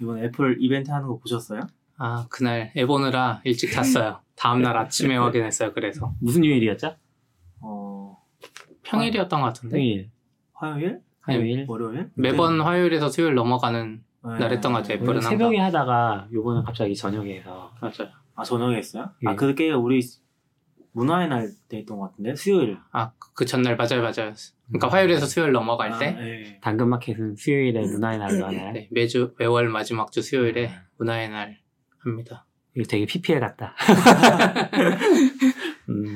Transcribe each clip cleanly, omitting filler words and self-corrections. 이번 애플 이벤트 하는 거 보셨어요? 아, 그날 애 보느라 일찍 잤어요. 다음날 아침에 확인했어요. 그래서 무슨 요일이었죠? 평일이었던 것 같은데. 평일. 화요일? 화요일? 월요일? 매번 화요일에서 수요일 넘어가는 날 했던 것 같아요. 애플은 새벽에 하다가 요번은 갑자기 저녁에 해서. 맞아요. 아, 저녁에 했어요? 예. 아, 그게 우리 문화의 날 때 했던 것 같은데? 수요일. 아, 그 전날 맞아요. 그러니까 화요일에서 수요일 넘어갈 때. 예. 당근마켓은 수요일에 문화의 날로 하나요? 네, 매월 마지막 주 수요일에 문화의 날 합니다. 이거 되게 PPL 같다.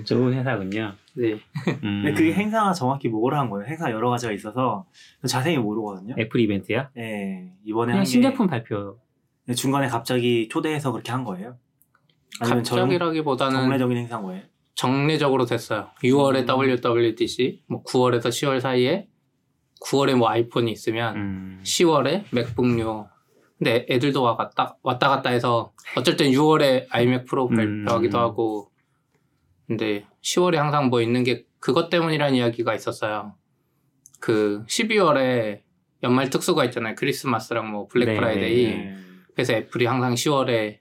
좋은 회사군요. 네. 근데 그 행사가 정확히 뭐를 한 거예요? 행사 여러 가지가 있어서 자세히 모르거든요. 애플 이벤트요? 네. 이번에 그냥 신제품 발표. 중간에 갑자기 초대해서 그렇게 한 거예요? 아니면 갑자기라기보다는 정례적인 행사인 거예요? 정례적으로 됐어요. 6월에 WWDC, 뭐 9월에서 10월 사이에 9월에 뭐 아이폰이 있으면 10월에 맥북류. 근데 애들도 왔다 갔다 해서 어쩔 땐 6월에 아이맥 프로 발표하기도 하고. 근데 10월에 항상 뭐 있는 게 그것 때문이라는 이야기가 있었어요. 그 12월에 연말 특수가 있잖아요. 크리스마스랑 뭐 블랙 프라이데이. 네. 그래서 애플이 항상 10월에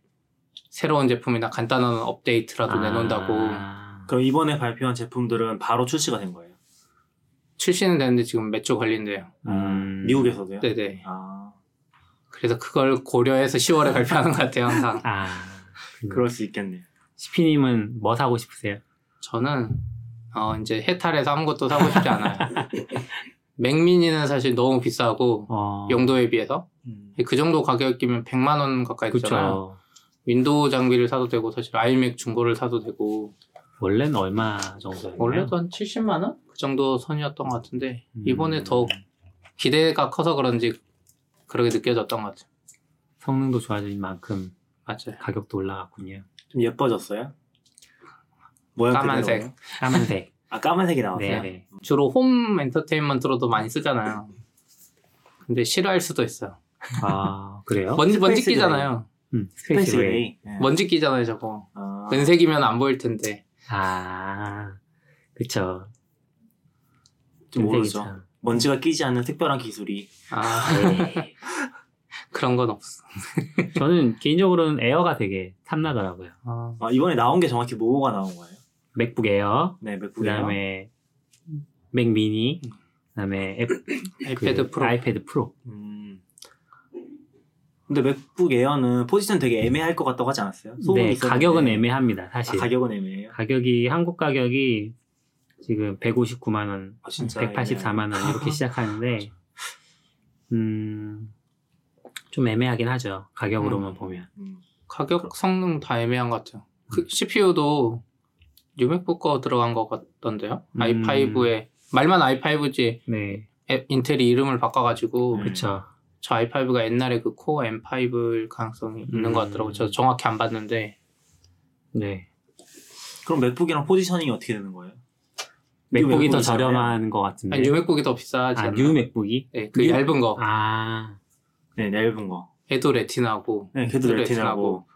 새로운 제품이나 간단한 업데이트라도 내놓는다고. 그럼 이번에 발표한 제품들은 바로 출시가 된 거예요? 출시는 되는데 지금 몇 주 걸린대요. 미국에서도요? 네네. 그래서 그걸 고려해서 10월에 발표하는 것 같아요, 항상. 그럴 수 있겠네요. 시피님은 뭐 사고 싶으세요? 저는 이제 해탈해서 아무것도 사고 싶지 않아요. 맥 미니는 사실 너무 비싸고 용도에 비해서 그 정도 가격이면 100만 원 가까이 들잖아요. 윈도우 장비를 사도 되고 사실 아이맥 중고를 사도 되고. 원래는 얼마 정도였나요? 원래도 한 70만 원? 그 정도 선이었던 것 같은데 이번에 더 기대가 커서 그런지 그렇게 느껴졌던 것 같아요. 성능도 좋아진 만큼 맞아요. 가격도 올라갔군요. 좀 예뻐졌어요? 까만색. 아, 까만색이 나왔어요? 네. 주로 홈 엔터테인먼트로도 많이 쓰잖아요. 근데 싫어할 수도 있어요. 아, 그래요? 먼지 끼잖아요. 스페이스 그레이. 먼지 끼잖아요, 저거. 은색이면 안 보일 텐데. 아, 그쵸. 좀 모르죠. 먼지가 끼지 않는 특별한 기술이. 네. 그런 건 없어. 저는 개인적으로는 에어가 되게 탐나더라고요. 이번에 나온 게 정확히 뭐가 나온 거예요? 맥북 에어. 네, 맥북 에어. 그다음에 맥 미니. 그다음에 아이패드 프로. 근데 맥북 에어는 포지션 되게 애매할 것 같다고 하지 않았어요? 소문이 있었는데. 가격은 애매합니다, 사실. 가격은 애매해요? 가격이 한국 가격이 지금 159만 원, 184만 원 이렇게 시작하는데 좀 애매하긴 하죠. 가격으로만 보면. 가격, 성능 다 애매한 것 같아요. 그 CPU도 뉴 맥북 거 들어간 것 같던데요? i5에 말만 i5지. 네. 인텔이 이름을 바꿔가지고. 그렇죠. 저 i5가 옛날에 그 코어 M5일 가능성이 있는 것 같더라고요. 저 정확히 안 봤는데. 네. 그럼 맥북이랑 포지셔닝이 어떻게 되는 거예요? 맥북이 더 저렴한 것 같은데. 아니, 뉴 맥북이 더 비싸지 않나? 뉴 맥북이? 네, 그 얇은 거. 네, 얇은 거. 걔도 레티나고. 네, 걔도 레티나고.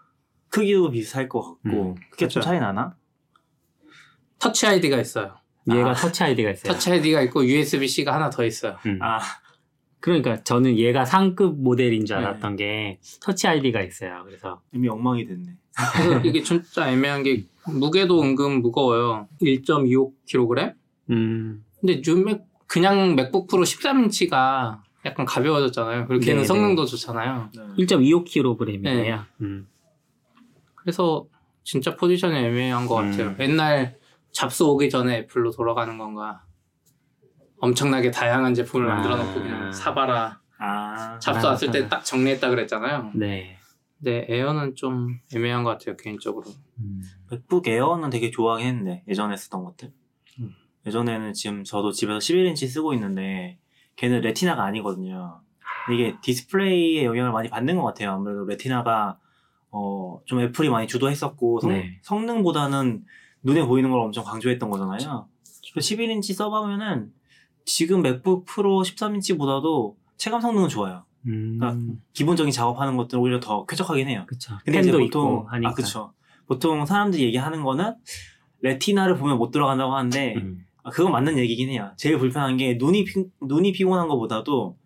크기도 비슷할 것 같고. 그게 좀 차이 나나? 터치 아이디가 있어요. 얘가 터치 아이디가 있어요. 터치 아이디가 있고 USB-C가 하나 더 있어요. 그러니까 저는 얘가 상급 모델인 줄 알았던 게 터치 아이디가 있어요. 그래서 이미 엉망이 됐네. 이게 진짜 애매한 게 무게도 은근 무거워요. 1.25kg? 근데 그냥 맥북 프로 13인치가 약간 가벼워졌잖아요. 그리고 걔는 성능도 좋잖아요. 네. 1.25kg이네요. 네. 그래서 진짜 포지션이 애매한 것 같아요. 옛날 잡스 오기 전에 애플로 돌아가는 건가. 엄청나게 다양한 제품을 만들어놓고 그냥 사봐라. 잡스 왔을 때 딱 정리했다 그랬잖아요. 네. 근데 에어는 좀 애매한 것 같아요, 개인적으로. 맥북 에어는 되게 좋아하긴 했는데, 예전에 쓰던 것들. 예전에는 지금 저도 집에서 11인치 쓰고 있는데, 걔는 레티나가 아니거든요. 이게 디스플레이에 영향을 많이 받는 것 같아요. 아무래도 레티나가, 좀 애플이 많이 주도했었고, 성능보다는 눈에 보이는 걸 엄청 강조했던 거잖아요. 11인치 써보면은, 지금 맥북 프로 13인치보다도 체감 성능은 좋아요. 그러니까 기본적인 작업하는 것들은 오히려 더 쾌적하긴 해요. 그쵸. 근데 이제 보통 하니까. 그쵸. 보통 사람들이 얘기하는 거는 레티나를 보면 못 들어간다고 하는데 그건 맞는 얘기긴 해요. 제일 불편한 게 눈이 피곤한 것보다도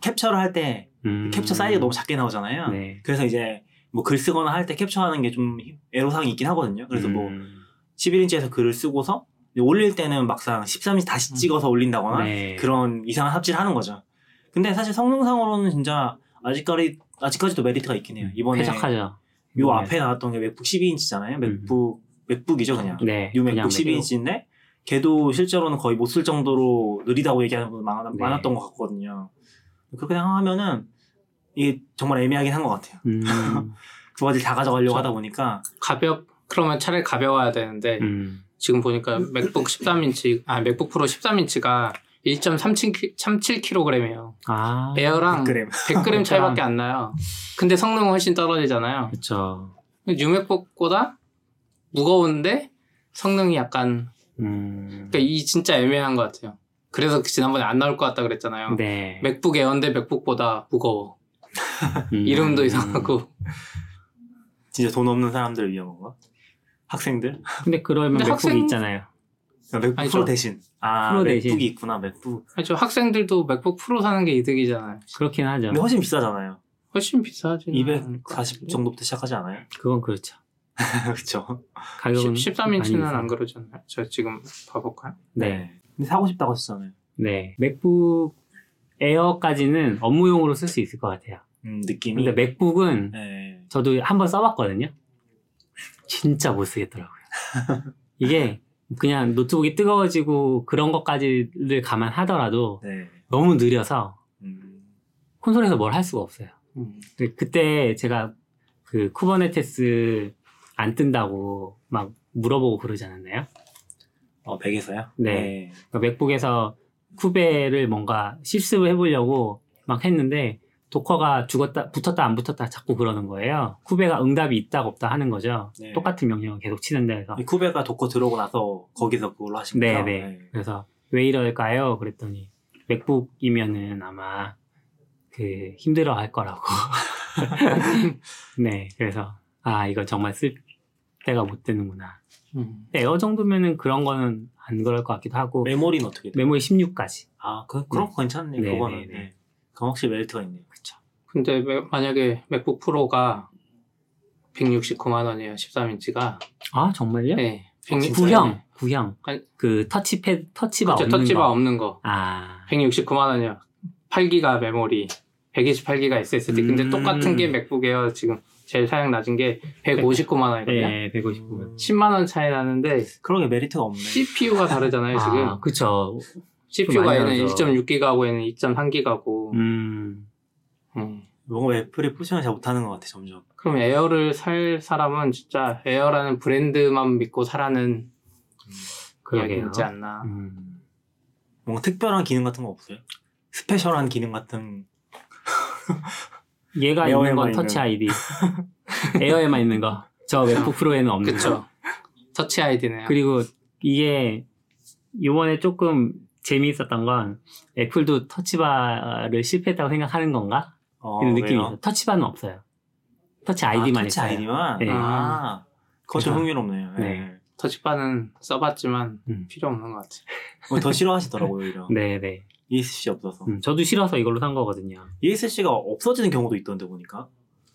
캡처를 할 때 캡처 사이즈가 너무 작게 나오잖아요. 네. 그래서 이제 뭐 글 쓰거나 할 때 캡처하는 게 좀 애로사항이 있긴 하거든요. 그래서 뭐 11인치에서 글을 쓰고서 올릴 때는 막상 13인치 다시 찍어서 올린다거나 네. 그런 이상한 삽질을 하는 거죠. 근데 사실 성능상으로는 진짜 아직까지도 메리트가 있긴 해요. 이번에 쾌적하죠. 요 앞에 나왔던 게 맥북 12인치잖아요. 맥북이죠 그냥. 네, 요 맥북 12인치인데 걔도 실제로는 거의 못 쓸 정도로 느리다고 얘기하는 분들 많았던 것 같거든요. 그렇게 생각하면은 이게 정말 애매하긴 한 것 같아요. 두 가지를 다 가져가려고 하다 보니까 그러면 차라리 가벼워야 되는데 지금 보니까 맥북 13인치 맥북 프로 13인치가 1.37kg이에요. 아, 에어랑 100g 차이밖에 안 나요. 근데 성능은 훨씬 떨어지잖아요. 그렇죠. 뉴맥북보다 무거운데 성능이 약간 그러니까 이 진짜 애매한 것 같아요. 그래서 지난번에 안 나올 것 같다 그랬잖아요. 네. 맥북 에어인데 맥북보다 무거워. 이름도 이상하고. 진짜 돈 없는 사람들을 위한 건가? 학생들? 근데 그러면 근데 맥북이 있잖아요. 맥북 아니, 프로 대신. 프로 대신. 맥북이 있구나, 맥북. 아니죠. 학생들도 맥북 프로 사는 게 이득이잖아요. 그렇긴 하죠. 근데 훨씬 비싸잖아요. 훨씬 비싸지. 240 정도부터 시작하지 않아요? 그건 그렇죠. 그렇죠. 가격은 13인치는 안 그러잖아요. 저 지금 봐볼까요? 네. 근데 사고 싶다고 했잖아요. 네. 맥북 에어까지는 업무용으로 쓸 수 있을 것 같아요. 느낌이. 근데 맥북은 저도 한번 써봤거든요. 진짜 못 쓰겠더라고요. 이게 그냥 노트북이 뜨거워지고 그런 것까지를 감안하더라도 너무 느려서 콘솔에서 뭘 할 수가 없어요. 그때 제가 그 쿠버네티스 안 뜬다고 막 물어보고 그러지 않았나요? 100에서요? 네. 그러니까 맥북에서 쿠베를 뭔가 실습을 해보려고 막 했는데 도커가 죽었다 붙었다 안 붙었다 자꾸 그러는 거예요. 쿠베가 응답이 있다 없다 하는 거죠. 네. 똑같은 명령을 계속 치는데 해서 쿠베가 도커 들어오고 나서 거기서 그걸로 하신 거예요? 네. 그래서 왜 이럴까요? 그랬더니 맥북이면은 아마 그 힘들어할 거라고. 네. 그래서 이거 정말 쓸 때가 못 되는구나. 에어 정도면은 그런 거는 안 그럴 것 같기도 하고. 메모리는 어떻게 돼요? 메모리 16까지. 그럼 괜찮네. 네, 그거는. 네. 그럼 확실히 메리트가 있네요. 그쵸. 근데 만약에 맥북 프로가 169만원이에요. 13인치가. 정말요? 네. 구형. 그 터치바 그쵸, 없는 거. 터치바 없는 거. 169만원이요. 8기가 메모리, 128기가 SSD. 근데 똑같은 게 맥북 에어 지금. 제일 사양 낮은 게 159만원이거든요. 네, 159만원. 10만원 차이 나는데. 그러게 메리트가 없네. CPU가 다르잖아요, 지금. 그쵸. CPU가 얘는 1.6기가고 얘는 2.3기가고. 뭔가 애플이 포션을 잘 못하는 것 같아, 점점. 그럼 에어를 살 사람은 진짜 에어라는 브랜드만 믿고 사라는 이야기 있지 않나. 뭔가 특별한 기능 같은 거 없어요? 스페셜한 기능 같은. 얘가 있는 건 터치 아이디. 에어에만 있는 거. 저 맥북 프로에는 없는 그쵸. 거. 터치 아이디네요. 그리고 이게 이번에 조금 재미있었던 건 애플도 터치바를 실패했다고 생각하는 건가? 이런 느낌이 있어요. 터치바는 없어요. 터치 아이디만 있어요. 터치 아이디만? 네. 그거 좀 흥미롭네요. 네. 터치바는 써봤지만 필요 없는 것 같아요. 더 싫어하시더라고요, 오히려. 네네. ESC 없어서. 저도 싫어서 이걸로 산 거거든요. ESC가 없어지는 경우도 있던데 보니까.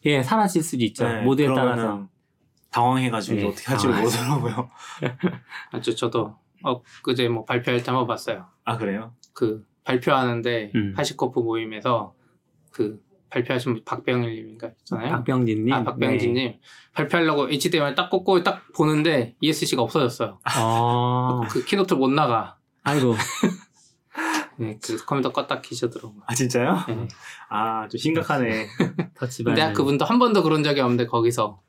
예, 사라질 수도 있죠. 네, 모드에 따라서. 당황해가지고 어떻게 할지 모르더라고요. 저도 그제 발표할 때 한번 봤어요. 그래요? 그 발표하는데 하시코프 모임에서 그 발표하신 분 박병일님인가 있잖아요. 박병진님. 박병진님. 네. 발표하려고 HDMI 딱 꽂고 딱 보는데 ESC가 없어졌어요. 그 키노트 못 나가. 아이고. 네, 그 컴퓨터 껐다 키셔더라고요. 진짜요? 네. 좀 심각하네. 터치바는. 근데 그분도 한 번도 그런 적이 없는데 거기서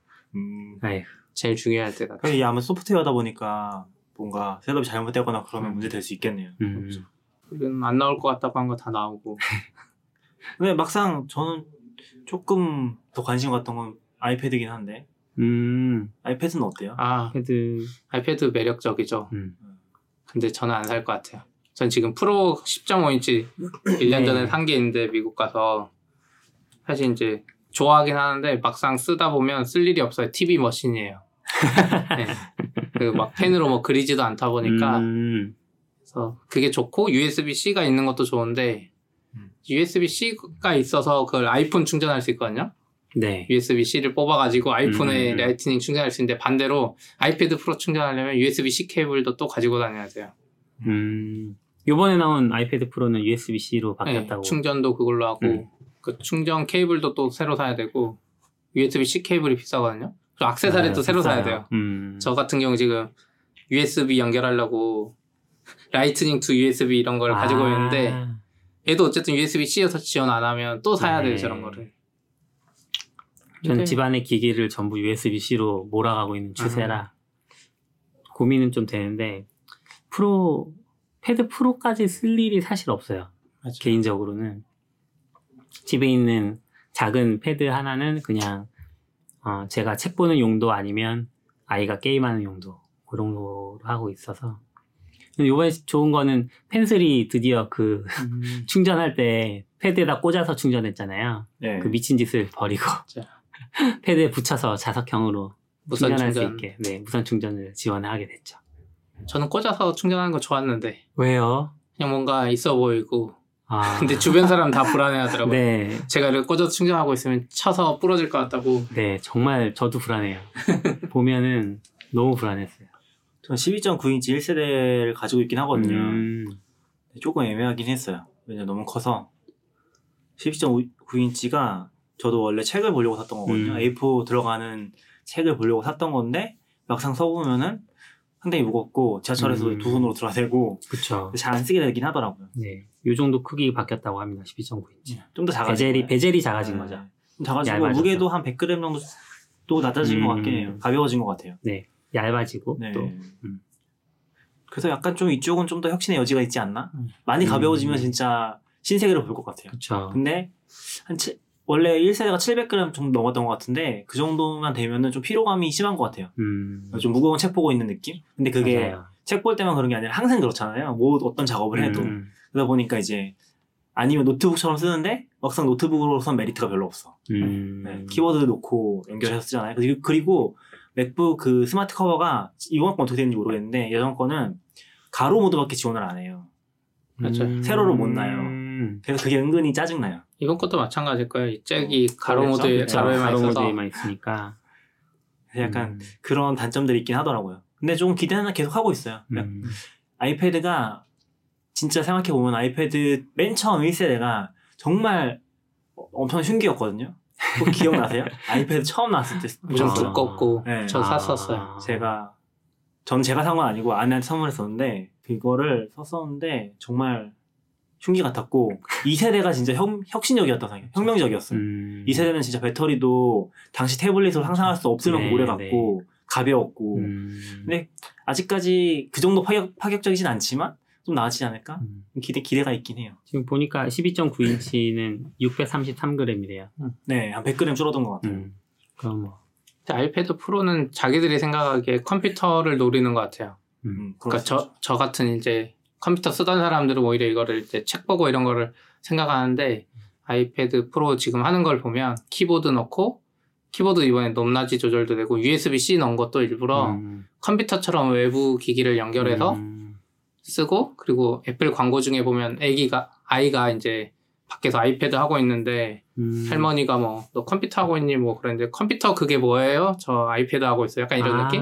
제일 중요할 때가. 이게 아마 소프트웨어다 보니까 뭔가 셋업이 잘못되거나 그러면 문제 될 수 있겠네요. 안 나올 것 같다고 한 거 다 나오고. 근데 막상 저는 조금 더 관심 갔던 건 아이패드긴 한데. 아이패드는 어때요? 아이패드 매력적이죠. 근데 저는 안 살 것 같아요. 전 지금 프로 10.5인치 1년 전에 산 게 있는데 미국 가서 사실 이제 좋아하긴 하는데 막상 쓰다 보면 쓸 일이 없어요. TV 머신이에요. 네. 그리고 막 펜으로 그리지도 않다 보니까 그래서 그게 좋고 USB-C가 있는 것도 좋은데 USB-C가 있어서 그걸 아이폰 충전할 수 있거든요. 네. USB-C를 뽑아가지고 아이폰에 라이트닝 충전할 수 있는데, 반대로 아이패드 프로 충전하려면 USB-C 케이블도 또 가지고 다녀야 돼요. 요번에 나온 아이패드 프로는 USB-C로 바뀌었다고. 네, 충전도 그걸로 하고, 그 충전 케이블도 또 새로 사야 되고, USB-C 케이블이 비싸거든요. 그리고 액세서리도 또 새로 사야 돼요. 저 같은 경우 지금 USB 연결하려고 라이트닝 투 USB 이런 걸 가지고 있는데, 얘도 어쨌든 USB-C여서 지원 안 하면 또 사야 돼요, 저런 거를. 전 집안의 기기를 전부 USB-C로 몰아가고 있는 추세라 고민은 좀 되는데, 패드 프로까지 쓸 일이 사실 없어요. 맞아요. 개인적으로는 집에 있는 작은 패드 하나는 그냥 제가 책 보는 용도 아니면 아이가 게임하는 용도, 그런 거로 하고 있어서. 근데 요번에 좋은 거는 펜슬이 드디어 그 충전할 때 패드에다 꽂아서 충전했잖아요. 네. 그 미친 짓을 버리고 패드에 붙여서 자석형으로 충전할 수 있게, 네, 무선 충전을 지원하게 됐죠. 저는 꽂아서 충전하는 거 좋았는데. 왜요? 그냥 뭔가 있어 보이고. 근데 주변 사람 다 불안해하더라고요. 네. 제가 이렇게 꽂아서 충전하고 있으면 쳐서 부러질 것 같다고. 네, 정말 저도 불안해요. 보면은 너무 불안했어요. 전 12.9인치 1세대를 가지고 있긴 하거든요. 조금 애매하긴 했어요. 왜냐면 너무 커서. 12.9인치가 저도 원래 책을 보려고 샀던 거거든요. A4 들어가는 책을 보려고 샀던 건데, 막상 써보면은 상당히 무겁고, 지하철에서도 두 손으로 들어대고, 잘 안 쓰게 되긴 하더라고요. 네. 요 정도 크기 바뀌었다고 합니다. 12.9인치. 네. 좀 더 작아진. 베젤이 작아진 거죠. 좀 작아지고, 무게도 한 100g 정도 또 낮아진 것 같긴 해요. 가벼워진 것 같아요. 네. 얇아지고, 네. 또. 그래서 약간 좀 이쪽은 좀 더 혁신의 여지가 있지 않나? 많이 가벼워지면 진짜 신세계를 볼 것 같아요. 그쵸. 근데, 원래 1세대가 700g 정도 넘었던 것 같은데, 그 정도만 되면은 좀 피로감이 심한 것 같아요. 좀 무거운 책 보고 있는 느낌? 근데 그게 책 볼 때만 그런 게 아니라 항상 그렇잖아요. 어떤 작업을 해도. 그러다 보니까 이제, 아니면 노트북처럼 쓰는데, 막상 노트북으로선 메리트가 별로 없어. 네, 키보드 놓고 연결해서 쓰잖아요. 그리고 맥북 그 스마트 커버가, 이번 건 어떻게 되는지 모르겠는데, 예전 거는 가로 모드밖에 지원을 안 해요. 세로로 못 놔요. 그래서 그게 은근히 짜증나요. 이번 것도 마찬가지일 거예요. 이 잭이 가로모드에만 있으니까. 약간 그런 단점들이 있긴 하더라고요. 근데 조금 기대는 계속 하고 있어요. 아이패드가 진짜 생각해보면 아이패드 맨 처음 1세대가 정말 엄청 흉기였거든요. 혹시 기억나세요? 아이패드 처음 나왔을 때 엄청 두껍고. 네. 저 샀었어요. 제가 산 건 아니고 아내한테 선물했었는데, 그거를 썼었는데 정말 흉기 같았고, 2세대가 진짜 혁신적이었다고 생각해요. 혁명적이었어요. 2세대는 진짜 배터리도 당시 태블릿으로 상상할 수 없을 만큼 오래 갔고, 가벼웠고. 근데 아직까지 그 정도 파격적이진 않지만 좀 나아지지 않을까? 기대가 있긴 해요. 지금 보니까 12.9인치는 633g이래요. 네, 한 100g 줄어든 것 같아요. 그럼 뭐. 아이패드 프로는 자기들이 생각하기에 컴퓨터를 노리는 것 같아요. 그러니까 저 같은 이제 컴퓨터 쓰던 사람들은 오히려 이거를 이제 책 보고 이런 거를 생각하는데, 아이패드 프로 지금 하는 걸 보면 키보드 넣고, 키보드 이번에 높낮이 조절도 되고, USB-C 넣은 것도 일부러 컴퓨터처럼 외부 기기를 연결해서 쓰고, 그리고 애플 광고 중에 보면 아이가 이제 밖에서 아이패드 하고 있는데, 할머니가 뭐, 너 컴퓨터 하고 있니? 뭐 그런데, 컴퓨터 그게 뭐예요? 저 아이패드 하고 있어요. 약간 이런 느낌?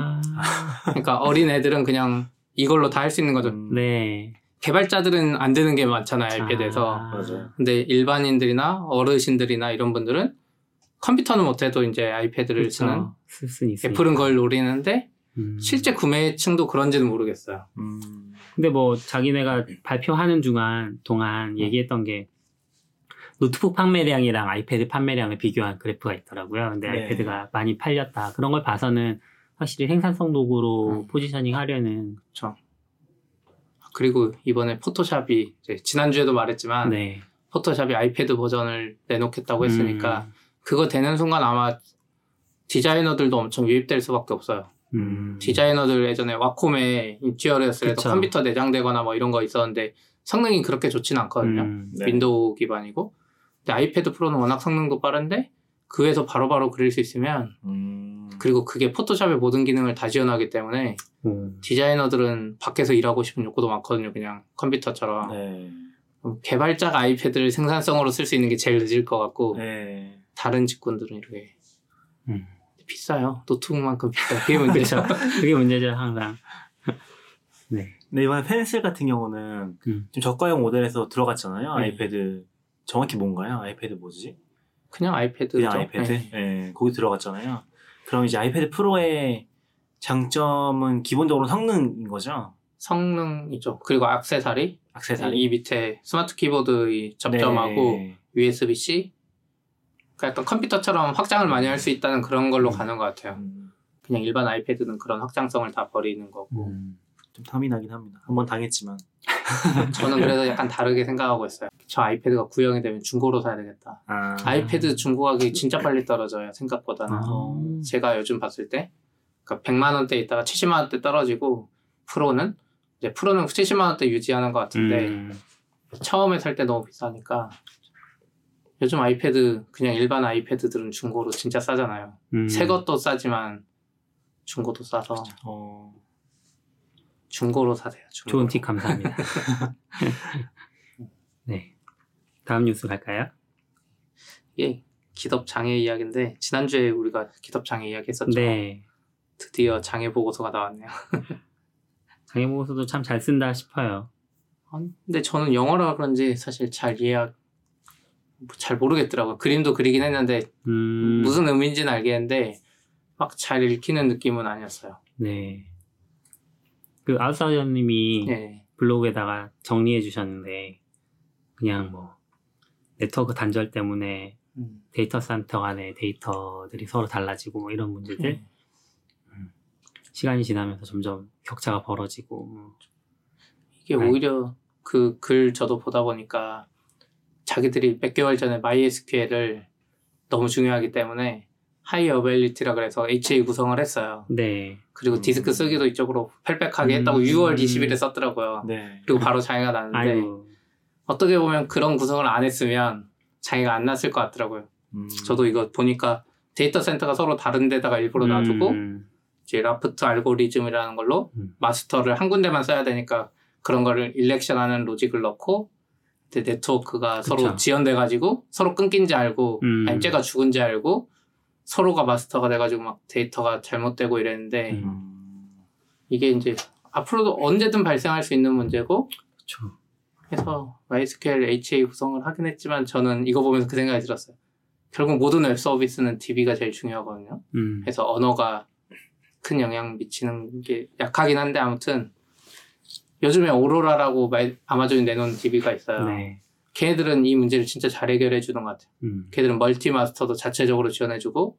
그러니까 어린 애들은 그냥 이걸로 다 할 수 있는 거죠. 네. 개발자들은 안 되는 게 많잖아요, 아이패드에서. 맞아요. 근데 일반인들이나 어르신들이나 이런 분들은 컴퓨터는 못해도 이제 아이패드를 쓰는. 애플은 그걸 노리는데, 실제 구매층도 그런지는 모르겠어요. 근데 뭐, 자기네가 발표하는 동안 얘기했던 게, 노트북 판매량이랑 아이패드 판매량을 비교한 그래프가 있더라고요. 근데 네. 아이패드가 많이 팔렸다. 그런 걸 봐서는 확실히 생산성 도구로 포지셔닝 하려는. 그렇죠. 그리고 이번에 포토샵이, 지난주에도 말했지만, 네. 포토샵이 아이패드 버전을 내놓겠다고 했으니까, 그거 되는 순간 아마 디자이너들도 엄청 유입될 수밖에 없어요. 디자이너들 예전에 와콤에 인티리어였을 때도 컴퓨터 내장되거나 뭐 이런 거 있었는데, 성능이 그렇게 좋진 않거든요. 네. 윈도우 기반이고. 근데 아이패드 프로는 워낙 성능도 빠른데, 그 위에서 바로바로 그릴 수 있으면, 그리고 그게 포토샵의 모든 기능을 다 지원하기 때문에, 디자이너들은 밖에서 일하고 싶은 욕구도 많거든요. 그냥 컴퓨터처럼. 네. 개발자가 아이패드를 생산성으로 쓸 수 있는 게 제일 늦을 것 같고 네. 다른 직군들은 이렇게 비싸요. 노트북만큼 비싸요. 그게 문제죠. 그게 문제죠 항상. 네. 근데 이번에 페니슬 같은 경우는 좀 저가형 모델에서 들어갔잖아요. 네. 아이패드 정확히 뭔가요? 아이패드 뭐지? 그냥 아이패드죠. 그냥 아이패드? 네. 네. 거기 들어갔잖아요. 그럼 이제 아이패드 프로의 장점은 기본적으로 성능인 거죠? 성능이죠. 그리고 악세사리. 이 밑에 스마트 키보드의 접점하고 네. USB-C? 그러니까 약간 컴퓨터처럼 확장을 많이 할 수 있다는 그런 걸로 가는 것 같아요. 그냥 일반 아이패드는 그런 확장성을 다 버리는 거고. 좀 탐이 나긴 합니다. 한번 당했지만. 저는 그래서 약간 다르게 생각하고 있어요. 저 아이패드가 구형이 되면 중고로 사야 되겠다. 아. 아이패드 중고 가격이 진짜 빨리 떨어져요. 생각보다는. 아. 제가 요즘 봤을 때 그러니까 100만 원대 있다가 70만 원대 떨어지고 프로는 이제 프로는 70만 원대 유지하는 것 같은데 처음에 살 때 너무 비싸니까 요즘 아이패드 그냥 일반 아이패드들은 중고로 진짜 싸잖아요. 새 것도 싸지만 중고도 싸서 중고로 사세요. 중고로. 좋은 팁 감사합니다. 네, 다음 뉴스 갈까요? 예, 기덥 장애 이야기인데 지난주에 우리가 기덥 장애 이야기 했었죠. 네. 드디어 장애 보고서가 나왔네요. 장애 보고서도 참 잘 쓴다 싶어요. 근데 저는 영어라 그런지 사실 잘 모르겠더라고요. 그림도 그리긴 했는데 무슨 의미인지는 알겠는데 막 잘 읽히는 느낌은 아니었어요. 네. 그 아사연님이 네. 블로그에다가 정리해 주셨는데 그냥 뭐 네트워크 단절 때문에 데이터 센터 간의 데이터들이 서로 달라지고 뭐 이런 문제들 시간이 지나면서 점점 격차가 벌어지고 이게 네. 오히려 그 글 저도 보다 보니까 자기들이 몇 개월 전에 MySQL을 너무 중요하기 때문에 하이 어베일리티라 그래서 HA 구성을 했어요. 네. 그리고 디스크 쓰기도 이쪽으로 펠백하게 했다고 6월 20일에 썼더라고요. 네. 그리고 바로 장애가 나는데 아이고. 어떻게 보면 그런 구성을 안 했으면 장애가 안 났을 것 같더라고요. 저도 이거 보니까 데이터 센터가 서로 다른 데다가 일부러 놔두고 이제 라프트 알고리즘이라는 걸로 마스터를 한 군데만 써야 되니까 그런 거를 일렉션하는 로직을 넣고 네트워크가 그쵸. 서로 지연돼가지고 서로 끊긴지 알고 아니면 쟤가 죽은지 알고 서로가 마스터가 돼가지고 막 데이터가 잘못되고 이랬는데 이게 이제 앞으로도 언제든 발생할 수 있는 문제고 그쵸. 그래서 MySQL HA 구성을 하긴 했지만 저는 이거 보면서 그 생각이 들었어요. 결국 모든 웹 서비스는 DB가 제일 중요하거든요. 그래서 언어가 큰 영향 미치는 게 약하긴 한데 아무튼 요즘에 오로라라고 아마존이 내놓은 DB가 있어요. 네. 걔네들은 이 문제를 진짜 잘 해결해 주는 것 같아요. 걔네들은 멀티 마스터도 자체적으로 지원해주고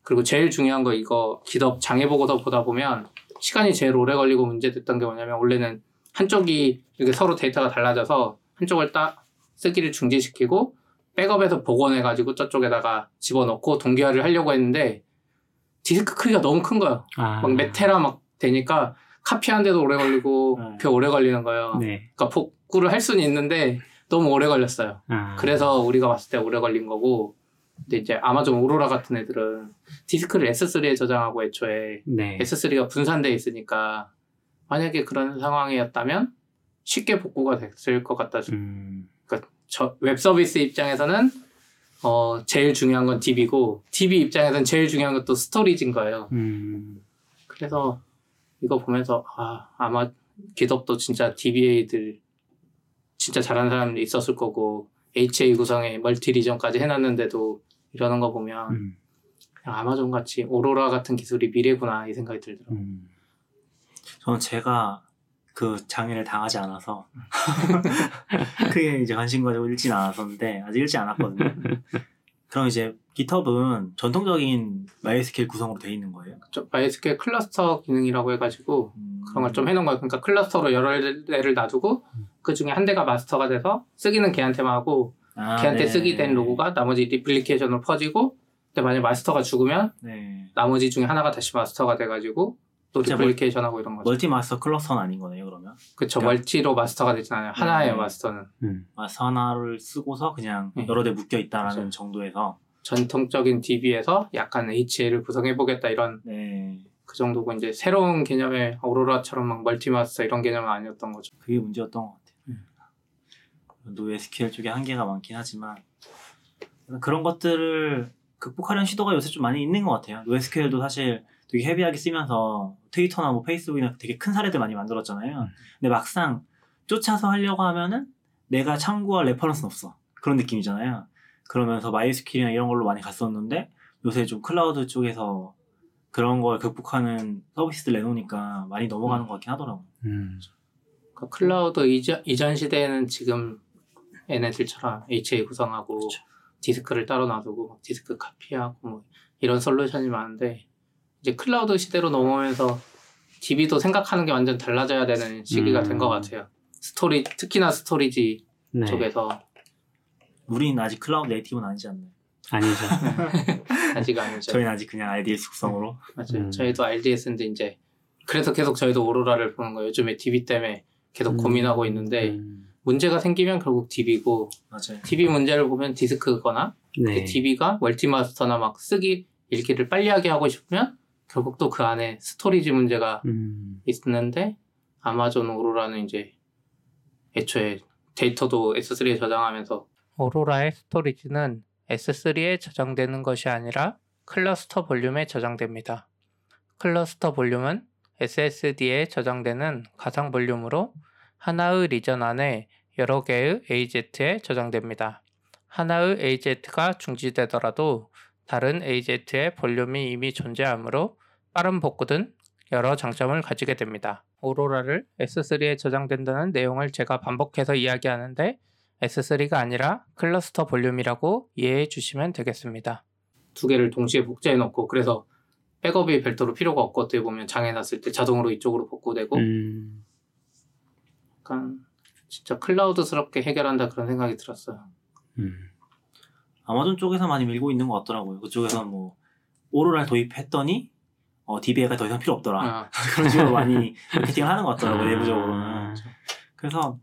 그리고 제일 중요한 거 이거 GitHub 장애 보고서 보다 보면 시간이 제일 오래 걸리고 문제됐던 게 뭐냐면 원래는 한쪽이 이렇게 서로 데이터가 달라져서 한쪽을 딱 쓰기를 중지시키고 백업에서 복원해가지고 저쪽에다가 집어넣고 동기화를 하려고 했는데 디스크 크기가 너무 큰 거예요. 아. 막 몇 테라 막 되니까 카피하는데도 오래 걸리고 그게 오래 걸리는 거예요. 네. 그러니까 복구를 할 수는 있는데 너무 오래 걸렸어요. 그래서 우리가 봤을 때 오래 걸린 거고 근데 이제 아마존 오로라 같은 애들은 디스크를 S3에 저장하고 애초에 네. S3가 분산되어 있으니까 만약에 그런 상황이었다면 쉽게 복구가 됐을 것 같다. 그러니까 웹 서비스 입장에서는 제일 중요한 건 DB고 DB 입장에서는 제일 중요한 건 또 스토리지인 거예요. 그래서 이거 보면서 아마 GitHub도 진짜 DBA들 진짜 잘하는 사람들이 있었을 거고 HA 구성에 멀티 리전까지 해놨는데도 이러는 거 보면 그냥 아마존같이 오로라 같은 기술이 미래구나 이 생각이 들더라고요. 저는 제가 그 장애를 당하지 않아서 크게 이제 관심 가지고 아직 읽지 않았거든요. 그럼 이제 GitHub은 전통적인 MySQL 구성으로 되어 있는 거예요? MySQL 클러스터 기능이라고 해가지고 그런 걸 좀 해놓은 거예요. 그러니까 클러스터로 여러 대를 놔두고 그 중에 한 대가 마스터가 돼서 쓰기는 걔한테만 하고 걔한테 네. 쓰기 된 로고가 나머지 리플리케이션으로 퍼지고 근데 만약에 마스터가 죽으면 네. 나머지 중에 하나가 다시 마스터가 돼가지고 또 리플리케이션하고 이런 거죠. 멀티 마스터 클러스터는 아닌 거네요 그러면? 그쵸. 그러니까 멀티로 마스터가 되진 않아요. 하나의 마스터는. 마스터 하나를 쓰고서 그냥 여러 대 묶여있다라는 그렇죠. 정도에서 전통적인 DB에서 약간 HA를 구성해보겠다 이런 네. 그 정도고 이제 새로운 개념의 오로라처럼 막 멀티마스터 이런 개념은 아니었던 거죠. 그게 문제였던 것 같아요. 노 SQL 쪽에 한계가 많긴 하지만 그런 것들을 극복하려는 시도가 요새 좀 많이 있는 것 같아요. 노 SQL도 사실 되게 헤비하게 쓰면서 트위터나 뭐 페이스북이나 되게 큰 사례들 많이 만들었잖아요. 근데 막상 쫓아서 하려고 하면은 내가 참고할 레퍼런스는 없어. 그런 느낌이잖아요. 그러면서 마이스QL이나 이런 걸로 많이 갔었는데 요새 좀 클라우드 쪽에서 그런 걸 극복하는 서비스들 내놓으니까 많이 넘어가는 것 같긴 하더라고요. 그러니까 클라우드 이전 시대에는 지금 얘네들처럼 HA 구성하고 그쵸. 디스크를 따로 놔두고 디스크 카피하고 뭐 이런 솔루션이 많은데 이제 클라우드 시대로 넘어오면서 DB도 생각하는 게 완전 달라져야 되는 시기가 된 것 같아요. 특히나 스토리지 네. 쪽에서 우리는 아직 클라우드 네이티브는 아니지 않나요? 아니죠. 아직 아니죠. 저희는 아직 그냥 RDS 속성으로. 맞아요. 저희도 RDS인데 이제 그래서 계속 저희도 오로라를 보는 거예요. 요즘에 DB 때문에 계속 고민하고 있는데 문제가 생기면 결국 DB고 맞아요. DB 문제를 보면 디스크거나 네. 그 DB가 멀티마스터나 막 읽기를 빨리하게 하고 싶으면 결국 또 그 안에 스토리지 문제가 있는데 아마존 오로라는 이제 애초에 데이터도 S3에 저장하면서 오로라의 스토리지는 S3에 저장되는 것이 아니라 클러스터 볼륨에 저장됩니다. 클러스터 볼륨은 SSD에 저장되는 가상 볼륨으로 하나의 리전 안에 여러 개의 AZ에 저장됩니다. 하나의 AZ가 중지되더라도 다른 AZ의 볼륨이 이미 존재하므로 빠른 복구든 여러 장점을 가지게 됩니다. 오로라를 S3에 저장된다는 내용을 제가 반복해서 이야기하는데 S3가 아니라 클러스터 볼륨이라고 이해해 주시면 되겠습니다. 두 개를 동시에 복제해 놓고 그래서 백업이 별도로 필요가 없고 어떻게 보면 장애 났을 때 자동으로 이쪽으로 복구되고 약간 진짜 클라우드스럽게 해결한다 그런 생각이 들었어요. 아마존 쪽에서 많이 밀고 있는 것 같더라고요. 그쪽에서 뭐 오로라를 도입했더니 DBA가 더 이상 필요 없더라. 그런 식으로 많이 마케팅을 하는 것 같더라고요. 내부적으로는. 그래서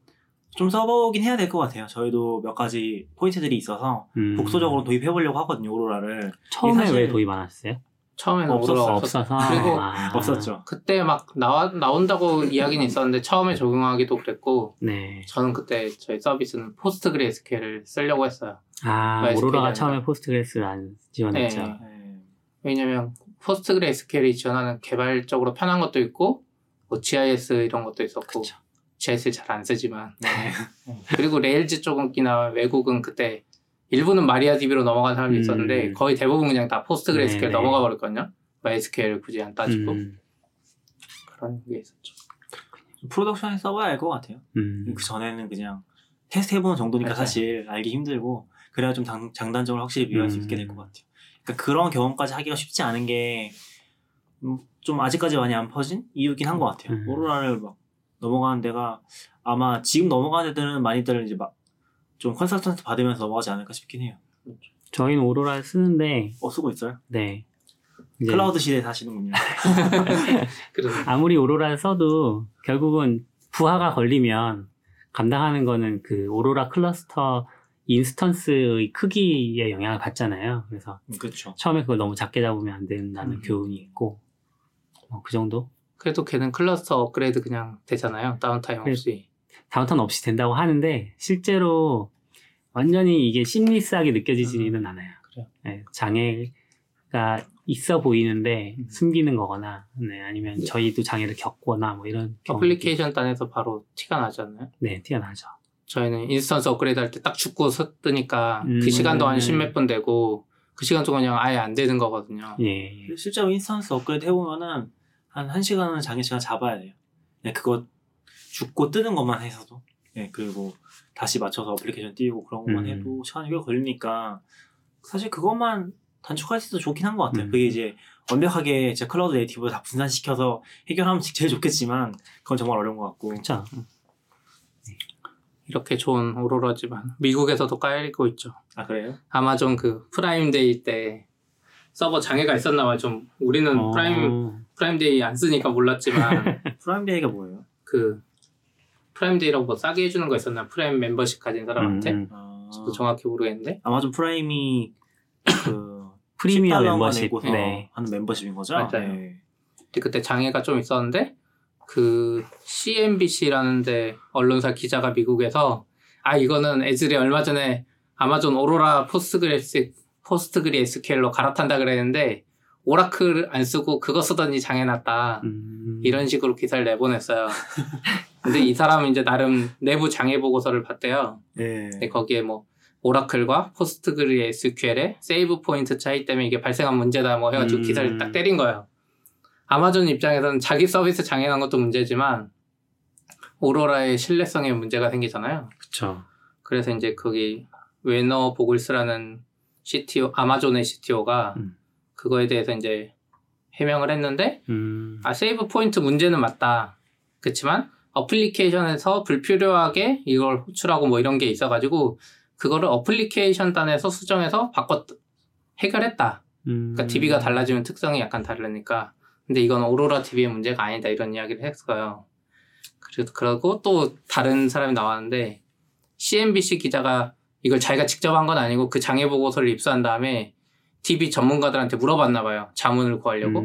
좀 써보긴 해야 될 것 같아요. 저희도 몇 가지 포인트들이 있어서 복소적으로 도입해보려고 하거든요. 오로라를. 처음에 왜 도입 안 하셨어요? 처음에는 오로라 없어서. 그리고 없었죠. 그때 막 나온다고 이야기는 있었는데 처음에 적용하기도 그랬고 네. 저는 그때 저희 서비스는 포스트그레스QL을 쓰려고 했어요. 아 오로라가 처음에 포스트그레스를 안 지원했죠. 네. 네. 왜냐면 포스트그레스QL이 지원하는 개발적으로 편한 것도 있고 뭐 GIS 이런 것도 있었고 그쵸. GIS 잘 안 쓰지만 그리고 레일즈 쪽이나 외국은 그때 일부는 마리아DB로 넘어간 사람이 있었는데 거의 대부분 그냥 다 포스트그레스QL 넘어가 버렸거든요. MySQL 굳이 안 따지고 그런 게 있었죠. 프로덕션에 써봐야 알 것 같아요. 그 전에는 그냥 테스트해보는 정도니까 맞아요. 사실 알기 힘들고 그래야 좀 장단점을 확실히 비교할 수 있게 될 것 같아요. 그러니까 그런 경험까지 하기가 쉽지 않은 게 좀 아직까지 많이 안 퍼진 이유긴 한 것 같아요. 오로라를 막 넘어가는 데가 아마 지금 넘어가는 애들은 많이들 이제 막 좀 컨설턴트 받으면서 넘어가지 않을까 싶긴 해요. 저희는 오로라 쓰는데 쓰고 있어요? 네. 클라우드 시대에 사시는군요. 아무리 오로라를 써도 결국은 부하가 걸리면 감당하는 거는 그 오로라 클러스터 인스턴스의 크기에 영향을 받잖아요. 그래서 그쵸. 처음에 그걸 너무 작게 잡으면 안 된다는 교훈이 있고 그 정도? 그래도 걔는 클러스터 업그레이드 그냥 되잖아요. 다운타임 없이. 다운타임 없이 된다고 하는데 실제로 완전히 이게 심리스하게 느껴지지는 않아요. 그래요. 네, 장애가 있어 보이는데 숨기는 거거나 네, 아니면 저희도 장애를 겪거나 뭐 이런 어플리케이션 단에서 바로 티가 나지 않나요? 네. 티가 나죠. 저희는 인스턴스 업그레이드 할 때 딱 죽고 섰으니까 그 시간 동안 십몇 분 되고 그 시간 동안 그냥 아예 안 되는 거거든요. 예. 실제로 인스턴스 업그레이드 해보면은 한 1시간은 장애시간 잡아야 돼요. 네, 그거 죽고 뜨는 것만 해서도. 네, 그리고 다시 맞춰서 어플리케이션 띄우고 그런 것만 해도 시간이 꽤 걸리니까 사실 그것만 단축할 수도 좋긴 한 것 같아요. 그게 이제 완벽하게 제 클라우드 네이티브를 다 분산시켜서 해결하면 제일 좋겠지만 그건 정말 어려운 것 같고. 그렇죠. 이렇게 좋은 오로라지만 미국에서도 깔리고 있죠. 아, 그래요? 아마존 그 프라임데이 때 서버 장애가 있었나 봐요. 좀 우리는 프라임데이 안 쓰니까 몰랐지만 프라임데이가 뭐예요? 그 프라임데이라고 뭐 싸게 해주는 거 있었나? 프라임 멤버십 가진 사람한테? 저도 정확히 모르겠는데 아마존 프라임이 그 프리미엄 멤버십 네. 하는 멤버십인 거죠? 맞아요. 네. 그때 장애가 좀 있었는데 그 CNBC라는데 언론사 기자가 미국에서 아 이거는 애즐이 얼마 전에 아마존 오로라 포스트그레스큐엘로 갈아탄다 그랬는데 오라클 안 쓰고 그거 쓰더니 장애났다. 이런 식으로 기사를 내보냈어요. 근데 이 사람은 이제 나름 내부 장애 보고서를 봤대요. 예. 근데 거기에 뭐 오라클과 포스트그레스큐엘의 세이브 포인트 차이 때문에 이게 발생한 문제다 뭐 해가지고 기사를 딱 때린 거예요. 아마존 입장에서는 자기 서비스 장애난 것도 문제지만 오로라의 신뢰성에 문제가 생기잖아요. 그렇죠. 그래서 이제 거기 웨너 보글스라는 CTO, 아마존의 CTO가 그거에 대해서 이제 해명을 했는데 아 세이브 포인트 문제는 맞다. 그렇지만 어플리케이션에서 불필요하게 이걸 호출하고 뭐 이런 게 있어가지고 그거를 어플리케이션 단에서 수정해서 해결했다. 그러니까 DB가 달라지면 특성이 약간 다르니까. 근데 이건 오로라 DB의 문제가 아니다 이런 이야기를 했어요. 그리고 또 다른 사람이 나왔는데 CNBC 기자가 이걸 자기가 직접 한 건 아니고 그 장애 보고서를 입수한 다음에 DB 전문가들한테 물어봤나 봐요. 자문을 구하려고.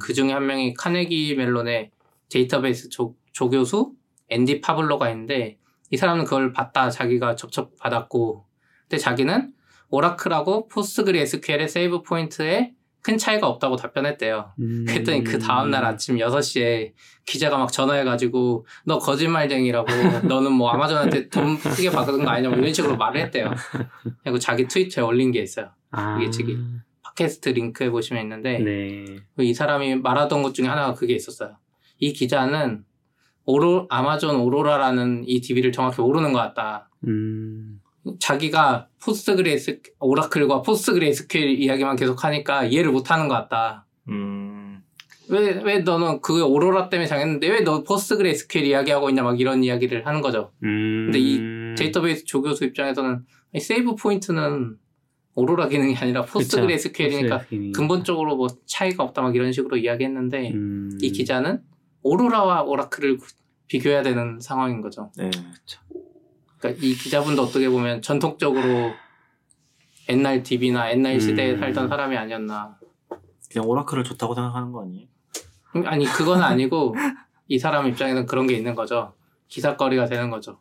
그 중에 한 명이 카네기 멜론의 데이터베이스 조교수 앤디 파블로가 있는데 이 사람은 그걸 봤다. 자기가 접촉 받았고. 근데 자기는 오라클하고 포스트그레스큐엘의 세이브 포인트에 큰 차이가 없다고 답변했대요. 그랬더니 그 다음날 아침 6시에 기자가 막 전화해가지고 너 거짓말쟁이라고 너는 뭐 아마존한테 돈 크게 받은 거 아니냐고 이런 식으로 말을 했대요. 그리고 자기 트위터에 올린 게 있어요. 이게 저기 팟캐스트 링크에 보시면 있는데 네. 이 사람이 말하던 것 중에 하나가 그게 있었어요. 이 기자는 아마존 오로라라는 이 DB를 정확히 모르는 것 같다. 자기가 오라클과 포스트그레스큐엘 이야기만 계속 하니까 이해를 못 하는 것 같다. 왜 너는 그 오로라 때문에 장했는데 왜 너 포스트그레스큐엘 이야기하고 있냐 막 이런 이야기를 하는 거죠. 근데 이 데이터베이스 조교수 입장에서는 아니, 세이브 포인트는 오로라 기능이 아니라 포스트그레스큐엘이니까 근본적으로 뭐 차이가 없다 막 이런 식으로 이야기했는데 이 기자는 오로라와 오라클을 비교해야 되는 상황인 거죠. 네. 그쵸. 그러니까 이 기자분도 어떻게 보면 전통적으로 옛날 DB나 옛날 시대에 살던 사람이 아니었나. 그냥 오라클을 좋다고 생각하는 거 아니에요? 아니 그건 아니고 이 사람 입장에서는 그런 게 있는 거죠. 기사거리가 되는 거죠.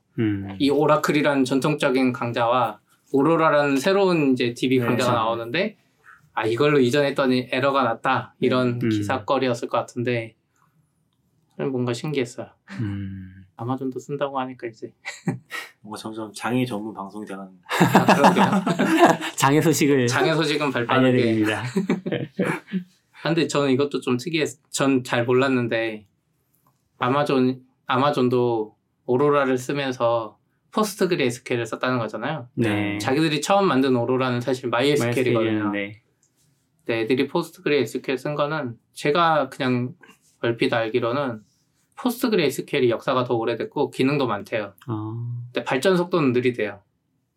이 오라클이라는 전통적인 강자와 오로라라는 새로운 이제 DB 강자가 네, 나오는데 아 이걸로 이전했더니 에러가 났다 이런 기사거리였을 것 같은데 뭔가 신기했어요. 아마존도 쓴다고 하니까 이제 뭔가 점점 장애 전문 방송이 되는 아, 그러게요. 장애 소식은 발빠르게. 근데 저는 이것도 좀 특이했어요. 전 잘 몰랐는데 아마존도 오로라를 쓰면서 포스트그레스큐엘을 썼다는 거잖아요. 네. 자기들이 처음 만든 오로라는 사실 MySQL이거든요. 네. 근데 애들이 포스트그레스큐엘 쓴 거는 제가 그냥 얼핏 알기로는 포스트그레스큐엘이 역사가 더 오래됐고 기능도 많대요. 근데 발전 속도는 느리대요.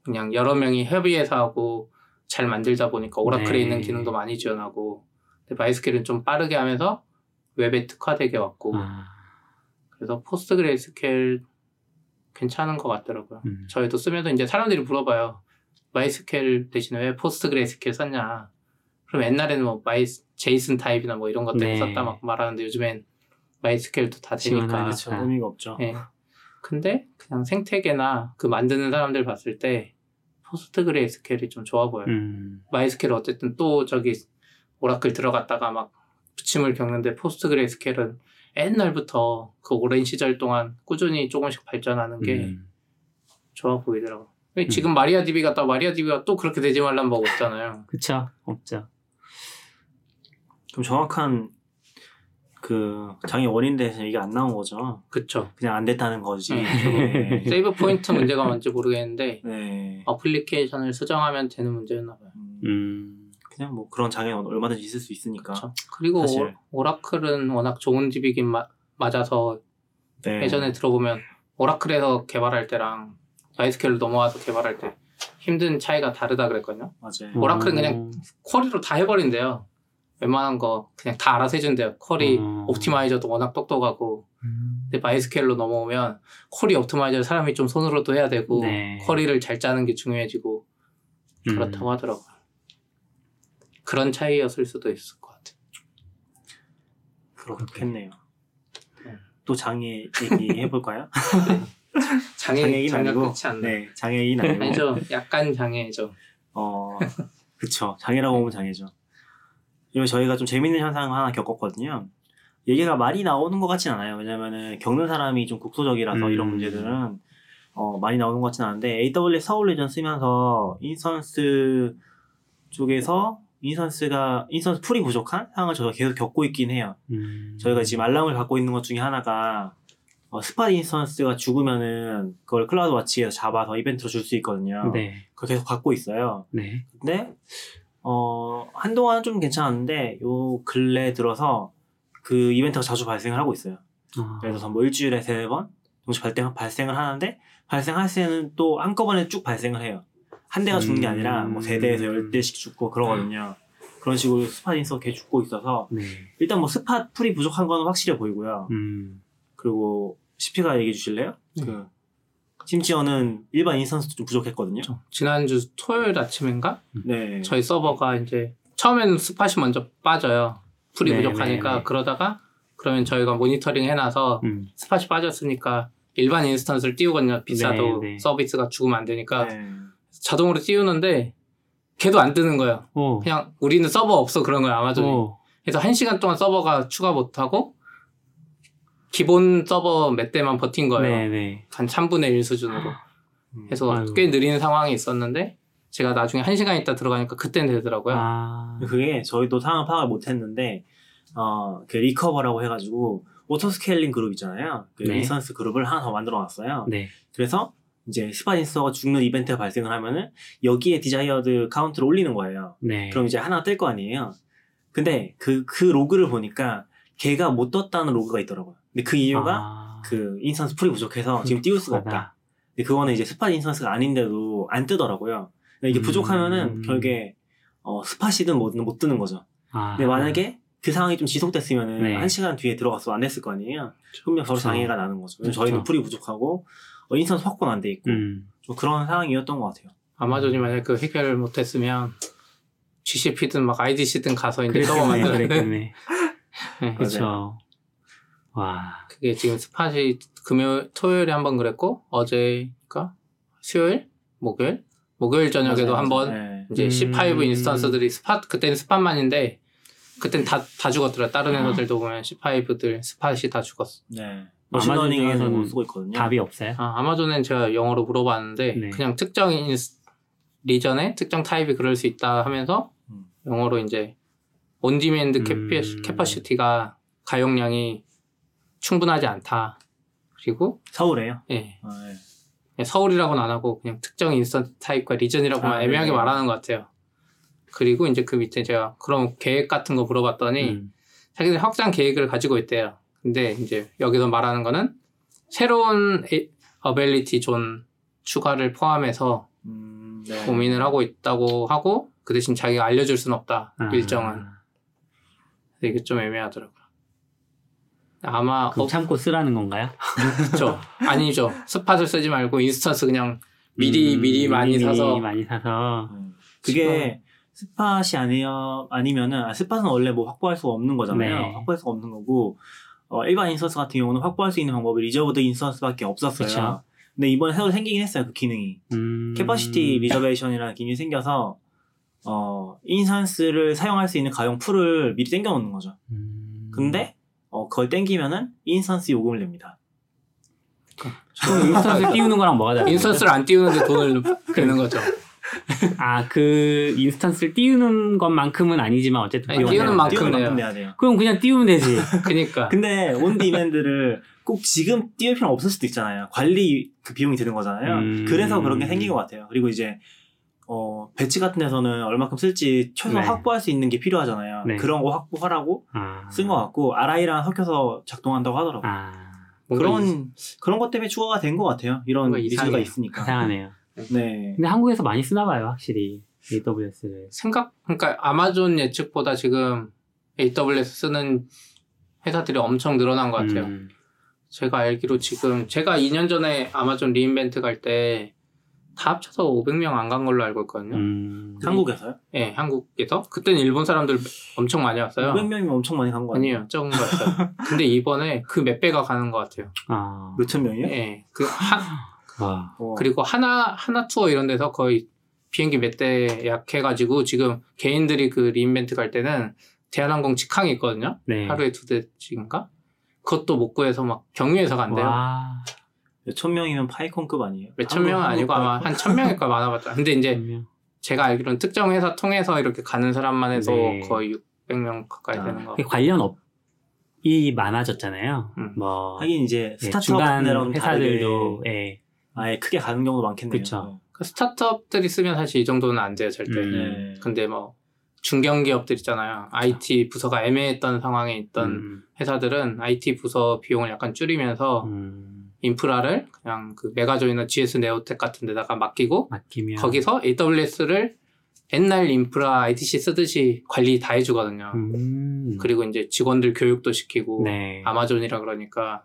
그냥 여러 명이 협의해서 하고 잘 만들다 보니까 오라클에 네. 있는 기능도 많이 지원하고 근데 마이스QL은 좀 빠르게 하면서 웹에 특화되게 왔고 그래서 포스트그레스큐엘 괜찮은 것 같더라고요. 저희도 쓰면서 이제 사람들이 물어봐요. 마이스QL 대신에 왜 포스트그레스큐엘 썼냐. 그럼 옛날에는 뭐 제이슨 타입이나 뭐 이런 것 때문에 네. 썼다 막 말하는데 요즘엔 마이스QL도 다 되니까 그렇죠. 의미가 없죠. 네. 근데 그냥 생태계나 그 만드는 사람들 봤을 때 포스트그레스큐엘이 좀 좋아 보여요. 마이스QL 어쨌든 또 저기 오라클 들어갔다가 막 부침을 겪는데 포스트그레스큐엘은 옛날부터 그 오랜 시절 동안 꾸준히 조금씩 발전하는 게 좋아 보이더라고. 지금 마리아DB가 또 그렇게 되지 말란 법 없잖아요. 그쵸, 없죠. 그럼 정확한 그 장애 원인 대해서 이게 안 나온 거죠. 그쵸. 그냥 안 됐다는 거지. 네. 세이브 포인트 문제가 뭔지 모르겠는데 네. 어플리케이션을 수정하면 되는 문제였나 봐요. 그냥 뭐 그런 장애는 얼마든지 있을 수 있으니까. 그쵸. 그리고 오라클은 워낙 좋은 DB긴 맞아서 네. 예전에 들어보면 오라클에서 개발할 때랑 MySQL로 넘어와서 개발할 때 힘든 차이가 다르다 그랬거든요. 맞아요. 오라클은 그냥 쿼리로 다 해버린대요. 웬만한 거 그냥 다 알아서 해준대요. 쿼리 옵티마이저도 워낙 똑똑하고 근데 MySQL로 넘어오면 쿼리 옵티마이저를 사람이 좀 손으로도 해야 되고 네. 쿼리를 잘 짜는 게 중요해지고 그렇다고 하더라고요. 그런 차이였을 수도 있을 것 같아요. 그렇겠네요. 또 장애 얘기 해볼까요? 네. 장애인 아니고 네, 장애인 아니고 아니죠. 약간 장애죠. 그렇죠. 장애라고 보면 장애죠. 그리고 저희가 좀 재밌는 현상을 하나 겪었거든요. 얘기가 많이 나오는 것 같진 않아요. 왜냐면은 겪는 사람이 좀 국소적이라서 이런 문제들은 많이 나오는 것 같진 않은데 AWS 서울 레전 쓰면서 인스턴스 쪽에서 인스턴스 풀이 부족한 상황을 저도 계속 겪고 있긴 해요. 저희가 지금 알람을 받고 있는 것 중에 하나가 스팟 인스턴스가 죽으면은 그걸 클라우드 워치에서 잡아서 이벤트로 줄 수 있거든요. 네. 그걸 계속 갖고 있어요. 네. 근데 한동안은 좀 괜찮았는데 요 근래 들어서 그 이벤트가 자주 발생을 하고 있어요. 예를 들어서 뭐 일주일에 3번 동시 발생을 하는데 발생할 때는 또 한꺼번에 쭉 발생을 해요. 한 대가 죽는 게 아니라 뭐 3대에서 10대씩 죽고 그러거든요. 그런 식으로 스팟 인스턴스가 계속 죽고 있어서 일단 뭐 스팟 풀이 부족한 건 확실해 보이고요. 그리고 CP가 얘기해 주실래요? 그 심지어는 일반 인스턴스도 좀 부족했거든요. 지난주 토요일 아침인가? 네. 저희 서버가 이제 처음에는 스팟이 먼저 빠져요. 풀이 부족하니까 그러다가 그러면 저희가 모니터링 해놔서 스팟이 빠졌으니까 일반 인스턴스를 띄우거든요. 비싸도 서비스가 죽으면 안 되니까 자동으로 띄우는데 걔도 안 뜨는 거예요. 그냥 우리는 서버 없어 그런 거예요. 아마존이. 그래서 1시간 동안 서버가 추가 못하고 기본 서버 몇 대만 버틴 거예요. 네네. 한 3분의 1 수준으로. 그래서 꽤 느린 상황이 있었는데 제가 나중에 1시간 있다 들어가니까 그때는 되더라고요. 그게 저희도 상황 파악을 못했는데 그 리커버라고 해가지고 오토스케일링 그룹 있잖아요. 그 인스턴스 그룹을 하나 더 만들어놨어요. 네. 그래서 이제 스팟 인스턴스가 죽는 이벤트가 발생을 하면은 여기에 디자이어드 카운트를 올리는 거예요. 네. 그럼 이제 하나 뜰 거 아니에요. 근데 그 로그를 보니까 걔가 못 떴다는 로그가 있더라고요. 근데 그 이유가 그 인스턴스 풀이 부족해서 지금 띄울 수가 없다. 근데 그거는 이제 스팟 인스턴스가 아닌데도 안 뜨더라고요. 이게 부족하면은 결국에 스팟이든 뭐든 못 뜨는 거죠. 근데 만약에 그 상황이 좀 지속됐으면은 1시간 뒤에 들어갔어도 안 했을 거 아니에요. 그러면 바로 장애가 나는 거죠. 저희는 풀이 부족하고 인스턴스 확보는 안 돼 있고 좀 그런 상황이었던 것 같아요. 아마존이 만약에 그 해결을 못 했으면 GCP든 막 IDC든 가서 이제 서버 만들어야겠네. 그렇죠. 와, 그게 지금 스팟이 토요일에 한번 그랬고 어제니까 수요일, 목요일 저녁에도 한번 이제 C5 인스턴스들이 스팟 그때는 스팟만인데 그때는 다 죽었더라. 다른 애들도 보면 C5들 스팟이 다 죽었어. 네. 머신러닝에서는 못 쓰고 있거든요. 답이 없어요. 아마존엔 제가 영어로 물어봤는데 그냥 특정 리전에 특정 타입이 그럴 수 있다 하면서 영어로 이제 온디맨드 캐퍼시티가 가용량이 충분하지 않다. 그리고 서울에요? 네. 네. 서울이라고는 안 하고 그냥 특정 인스턴스 타입과 리전이라고만 애매하게 말하는 것 같아요. 그리고 이제 그 밑에 제가 그런 계획 같은 거 물어봤더니 자기들 확장 계획을 가지고 있대요. 근데 이제 여기서 말하는 거는 새로운 어빌리티 존 추가를 포함해서 고민을 하고 있다고 하고 그 대신 자기가 알려줄 수는 없다. 일정은. 그래서 이게 좀 애매하더라고요. 아마 참고 쓰라는 건가요? 그렇죠. 아니죠. 스팟을 쓰지 말고 인스턴스 그냥 미리 많이 사서 그게 스팟이 아니면은 스팟은 원래 뭐 확보할 수가 없는 거잖아요. 확보할 수가 없는 거고 일반 인스턴스 같은 경우는 확보할 수 있는 방법이 리저브드 인스턴스밖에 없었어요. 그쵸? 근데 이번에 새로 생기긴 했어요. 그 기능이 캐퍼시티 리저베이션이라는 기능이 생겨서 인스턴스를 사용할 수 있는 가용 풀을 미리 땡겨놓는 거죠. 근데 그걸 땡기면은 인스턴스 요금을 냅니다. 인스턴스 띄우는 거랑 뭐가 다르죠? 인스턴스를 안 띄우는데 돈을 내는 거죠. 그 인스턴스를 띄우는 것만큼은 아니지만 어쨌든 띄우는 만큼 내야 돼요. 그럼 그냥 띄우면 되지. 그러니까. 근데 온 디맨드를 꼭 지금 띄울 필요는 없을 수도 있잖아요. 관리 그 비용이 드는 거잖아요. 그래서 그런 게 생긴 것 같아요. 그리고 이제 배치 같은 데서는 얼마큼 쓸지 최소 확보할 수 있는 게 필요하잖아요. 그런 거 확보하라고 쓴 것 같고 RI랑 섞여서 작동한다고 하더라고요. 그런 것 때문에 추가가 된 것 같아요. 이런 이슈가 있으니까. 이상하네요. 네. 근데 한국에서 많이 쓰나 봐요, 확실히 AWS를. 그러니까 아마존 예측보다 지금 AWS 쓰는 회사들이 엄청 늘어난 것 같아요. 제가 알기로 지금 제가 2년 전에 아마존 리인벤트 갈 때 다 합쳐서 500명 안 간 걸로 알고 있거든요. 한국에서요? 네, 한국에서. 그때는 일본 사람들 엄청 많이 왔어요. 500명이면 엄청 많이 간 거 아니에요? 아니요, 적은 거 같아요. 근데 이번에 그 몇 배가 가는 것 같아요. 아, 몇천 명이요? 네, 그 와. 그리고 하나 투어 이런 데서 거의 비행기 몇 대 약해가지고 지금 개인들이 그 리인벤트 갈 때는 대한항공 직항이 있거든요. 네. 하루에 2대씩인가? 그것도 못 구해서 막 경유해서 간대요. 와. 몇천 명이면 파이콘급 아니에요? 몇천 명은 아니고 파이콘? 아마 한 1,000명일까 많아봤자. 근데 이제 제가 알기로는 특정 회사 통해서 이렇게 가는 사람만 해서 네. 거의 600명 가까이 되는 거. 관련 업이 많아졌잖아요. 뭐 하긴 이제 스타트업 같은 회사들도 아예 크게 가는 경우도 많겠네요. 그쵸. 스타트업들이 쓰면 사실 이 정도는 안 돼요, 절대. 근데 뭐 중견기업들 있잖아요. IT 부서가 애매했던 상황에 있던 회사들은 IT 부서 비용을 약간 줄이면서 인프라를 그냥 그 메가존이나 GS 네오텍 같은 데다가 맡기면 거기서 AWS를 옛날 인프라 ITC 쓰듯이 관리 다 해주거든요. 그리고 이제 직원들 교육도 시키고 네. 아마존이라 그러니까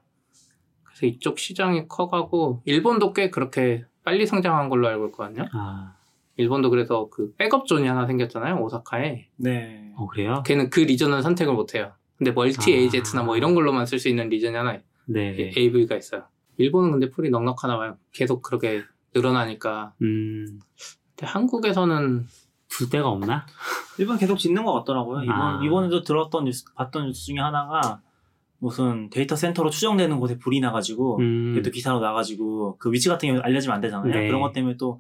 그래서 이쪽 시장이 커가고 일본도 꽤 그렇게 빨리 성장한 걸로 알고 있거든요. 아. 일본도 그래서 그 백업존이 하나 생겼잖아요. 오사카에. 네. 그래요? 걔는 그 리전은 선택을 못해요. 근데 멀티 AZ나 뭐 이런 걸로만 쓸 수 있는 리전이 하나 AV가 있어요. 일본은 근데 풀이 넉넉하나 봐요. 계속 그렇게 늘어나니까. 근데 한국에서는 줄 데가 없나? 일본 계속 짓는 것 같더라고요. 이번에도 봤던 뉴스 중에 하나가 무슨 데이터 센터로 추정되는 곳에 불이 나가지고 그것도 기사로 나가지고 그 위치 같은 경우 알려지면 안 되잖아요. 네. 그런 것 때문에 또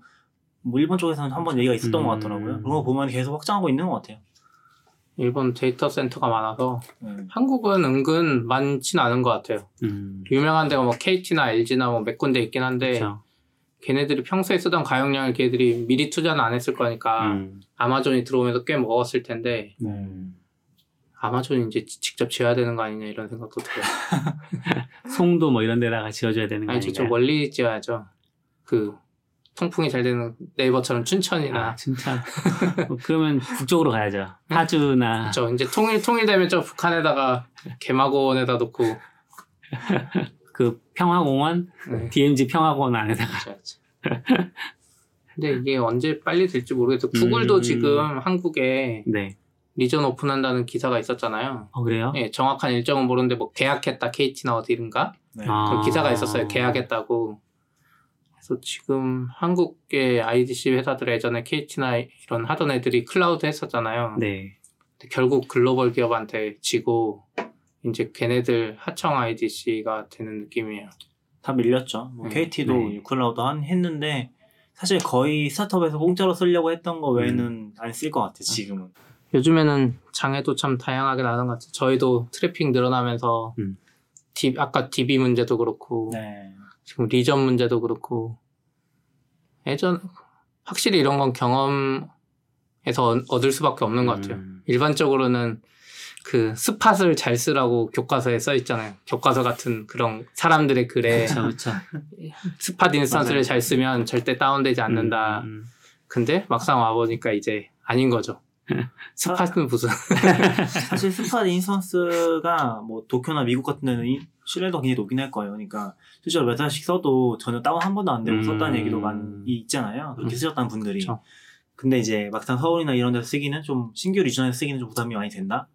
뭐 일본 쪽에서는 한번 얘기가 있었던 것 같더라고요. 그런 거 보면 계속 확장하고 있는 것 같아요. 일본 데이터 센터가 많아서 한국은 은근 많진 않은 것 같아요. 유명한 데가 뭐 KT나 LG나 뭐 몇 군데 있긴 한데 그쵸. 걔네들이 평소에 쓰던 가용량을 걔들이 미리 투자는 안 했을 거니까 아마존이 들어오면서 꽤 먹었을 텐데 아마존이 이제 직접 지어야 되는 거 아니냐 이런 생각도 들어요. 송도 뭐 이런 데다가 지어줘야 되는 거 아니냐? 아니 직접 멀리 지어야죠. 그 통풍이 잘 되는 네이버처럼 춘천이나 춘천. 그러면 북쪽으로 가야죠. 파주나. 그렇죠. 이제 통일되면 저 북한에다가 개마고원에다 놓고 그 평화공원, 네. DMZ 평화공원 안에다가. 그렇죠. 근데 이게 언제 빨리 될지 모르겠어요. 구글도 지금 한국에 네. 리전 오픈한다는 기사가 있었잖아요. 그래요? 예, 정확한 일정은 모르는데 뭐 계약했다 KT나 어디인가 네. 그 기사가 있었어요. 계약했다고. 그래서 지금 한국의 IDC 회사들 예전에 KT나 이런 하던 애들이 클라우드 했었잖아요. 네. 근데 결국 글로벌 기업한테 지고 이제 걔네들 하청 IDC가 되는 느낌이에요. 다 밀렸죠. 뭐 KT도 네. 클라우드 했는데 사실 거의 스타트업에서 공짜로 쓰려고 했던 거 외에는 안 쓸 것 같아 지금은. 요즘에는 장애도 참 다양하게 나는 것 같아요. 저희도 트래픽 늘어나면서 아까 DB 문제도 그렇고 네. 지금 리전 문제도 그렇고 확실히 이런 건 경험에서 얻을 수밖에 없는 것 같아요. 일반적으로는 그 스팟을 잘 쓰라고 교과서에 써 있잖아요. 교과서 같은 그런 사람들의 글에 그쵸. 스팟 인스턴스를 잘 쓰면 절대 다운되지 않는다. 근데 막상 와보니까 이제 아닌 거죠. 스팟은 무슨 사실 스팟 인스턴스가 뭐 도쿄나 미국 같은 데는 신뢰도가 굉장히 높긴 할 거예요. 그러니까 실제로 몇 달씩 써도 전혀 다운 한 번도 안 되고 썼다는 얘기도 많이 있잖아요. 그렇게 쓰셨다는 분들이. 그쵸. 근데 이제 막상 서울이나 이런 데서 쓰기는 좀 신규 리전에서 쓰기는 좀 부담이 많이 된다.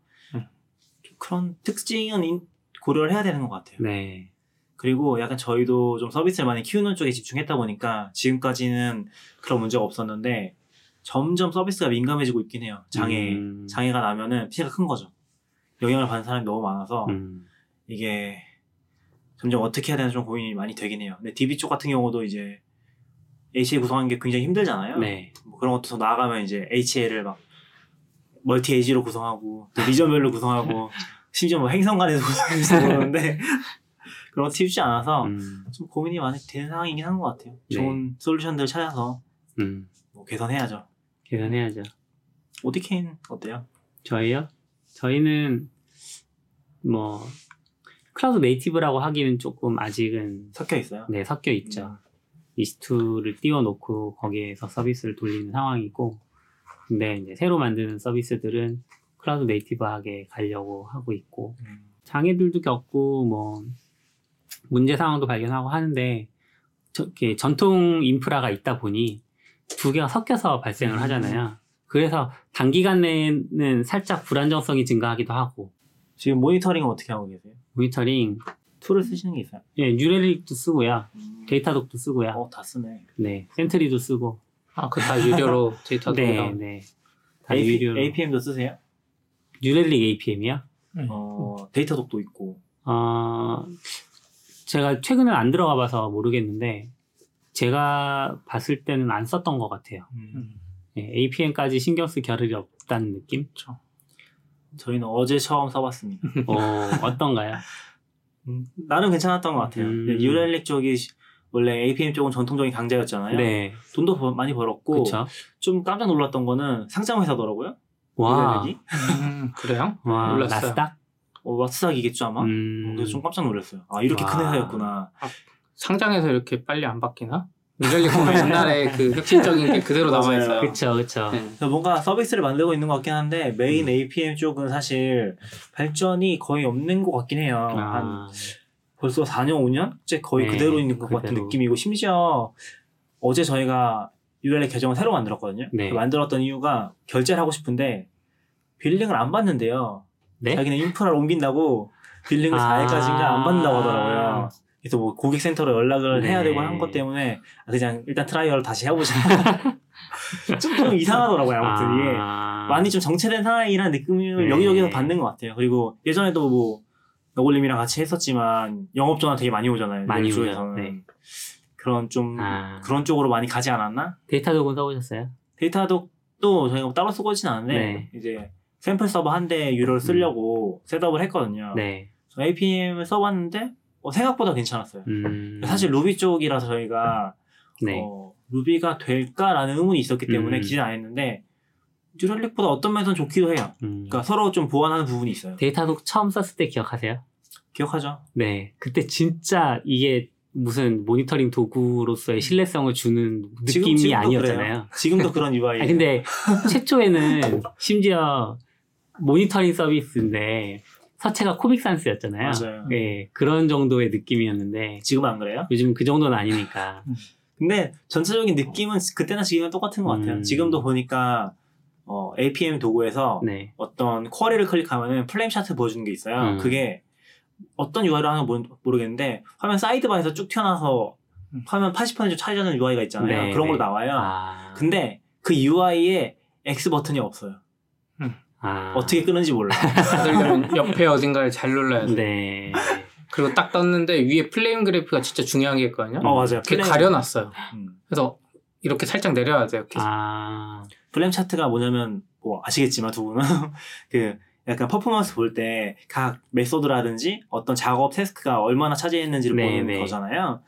그런 특징은 고려를 해야 되는 것 같아요. 네. 그리고 약간 저희도 좀 서비스를 많이 키우는 쪽에 집중했다 보니까 지금까지는 그런 문제가 없었는데 점점 서비스가 민감해지고 있긴 해요. 장애가 나면은 피해가 큰 거죠. 영향을 받는 사람이 너무 많아서 이게 점점 어떻게 해야 되나 좀 고민이 많이 되긴 해요. 근데 DB 쪽 같은 경우도 이제 HA 구성하는 게 굉장히 힘들잖아요. 네. 뭐 그런 것도 더 나아가면 이제 HA를 막 멀티 AG로 구성하고 또 리전별로 구성하고 심지어 뭐 행성 간에도 구성해서 그러는데 그런 것도 쉽지 않아서 좀 고민이 많이 되는 상황이긴 한 것 같아요. 네. 좋은 솔루션들을 찾아서 뭐 개선해야죠. 계산해야죠. ODK는 어때요? 저희요? 저희는 뭐 클라우드 네이티브라고 하기는 조금 아직은 섞여 있어요? 네, 섞여 있죠. EC2를 띄워놓고 거기에서 서비스를 돌리는 상황이고 근데 이제 새로 만드는 서비스들은 클라우드 네이티브하게 가려고 하고 있고 장애들도 겪고 뭐 문제 상황도 발견하고 하는데 전통 인프라가 있다 보니 두 개가 섞여서 발생을 하잖아요. 그래서 단기간 내에는 살짝 불안정성이 증가하기도 하고. 지금 모니터링은 어떻게 하고 계세요? 모니터링 툴을 쓰시는 게 있어요? 예, 뉴렐릭도 쓰고요. 데이터독도 쓰고요. 다 쓰네. 네, 센트리도 쓰고. 그 다 유료로 데이터독이랑. 네, 네. 다 유료로. APM도 쓰세요? 뉴렐릭 APM이요? 데이터독도 있고. 제가 최근에 안 들어가 봐서 모르겠는데 제가 봤을 때는 안 썼던 것 같아요. 네, APM까지 신경 쓸 겨를이 없다는 느낌? 그렇죠. 저희는 어제 처음 써봤습니다. 어떤가요? 나름 괜찮았던 것 같아요. 뉴렐릭 쪽이 원래 APM 쪽은 전통적인 강자였잖아요. 네. 돈도 많이 벌었고. 그쵸? 좀 깜짝 놀랐던 거는 상장 회사더라고요. 와. 그래요? 와, 몰랐어요. 나스닥? 나스닥이겠죠 아마. 그래서 좀 깜짝 놀랐어요. 이렇게 와. 큰 회사였구나. 상장해서 이렇게 빨리 안 바뀌나? 뉴렐릭 보면 옛날에 그 혁신적인 게 그대로 남아있어요. 그쵸, 그쵸. 네. 뭔가 서비스를 만들고 있는 것 같긴 한데, 메인 APM 쪽은 사실 발전이 거의 없는 것 같긴 해요. 한 벌써 4년, 5년째 거의 네, 그대로 있는 것 같은 느낌이고, 심지어 어제 저희가 뉴렐릭 계정을 새로 만들었거든요. 네. 만들었던 이유가 결제를 하고 싶은데, 빌링을 안 받는데요. 네? 자기는 인프라를 옮긴다고 빌링을 4일까지는 안 받는다고 하더라고요. 그래서 뭐 고객센터로 연락을 해야 되고 한 것 때문에 그냥 일단 트라이얼 다시 해보자. 좀 이상하더라고요. 아무튼 이게 많이 좀 정체된 상황이라는 느낌을 여기저기서 받는 것 같아요. 그리고 예전에도 뭐 너골님이랑 같이 했었지만 영업 전화 되게 많이 오잖아요. 많이 오죠. 네. 그런 좀 그런 쪽으로 많이 가지 않았나? 데이터독은 써보셨어요? 데이터독도 저희가 따로 쓰고 있진 않은데 이제 샘플 서버 한 대 유료를 쓰려고 셋업을 했거든요. 네. APM을 써봤는데 생각보다 괜찮았어요. 사실 루비 쪽이라서 저희가 루비가 될까라는 의문이 있었기 때문에 기대는 안 했는데 뉴렐릭보다 어떤 면에서는 좋기도 해요. 그러니까 서로 좀 보완하는 부분이 있어요. 데이터독 처음 썼을 때 기억하세요? 기억하죠. 네, 그때 진짜 이게 무슨 모니터링 도구로서의 신뢰성을 주는 느낌이 아니었잖아요. 그래요. 지금도 그런 UI예요. 근데 최초에는 심지어 모니터링 서비스인데 서체가 코믹 산스였잖아요. 맞아요. 네, 그런 정도의 느낌이었는데 지금은 안 그래요? 요즘 그 정도는 아니니까. 근데 전체적인 느낌은 그때나 지금은 똑같은 것 같아요. 지금도 보니까 APM 도구에서 어떤 쿼리를 클릭하면 플레임 차트 보여주는 게 있어요. 그게 어떤 UI를 하는지 모르겠는데 화면 사이드바에서 쭉 튀어나와서 화면 80% 차지하는 UI가 있잖아요. 네, 그런 걸로 나와요. 근데 그 UI에 X 버튼이 없어요. 어떻게 끄는지 몰라. 옆에 어딘가를 잘 눌러야 돼. 네. 그리고 딱 떴는데 위에 플레임 그래프가 진짜 중요한 게 있거든요. 맞아요. 그게 가려놨어요. 그래서 이렇게 살짝 내려야 돼요. 이렇게. 플레임 차트가 뭐냐면 뭐 아시겠지만 두 분은 그 약간 퍼포먼스 볼 때 각 메소드라든지 어떤 작업 태스크가 얼마나 차지했는지를 보는 거잖아요.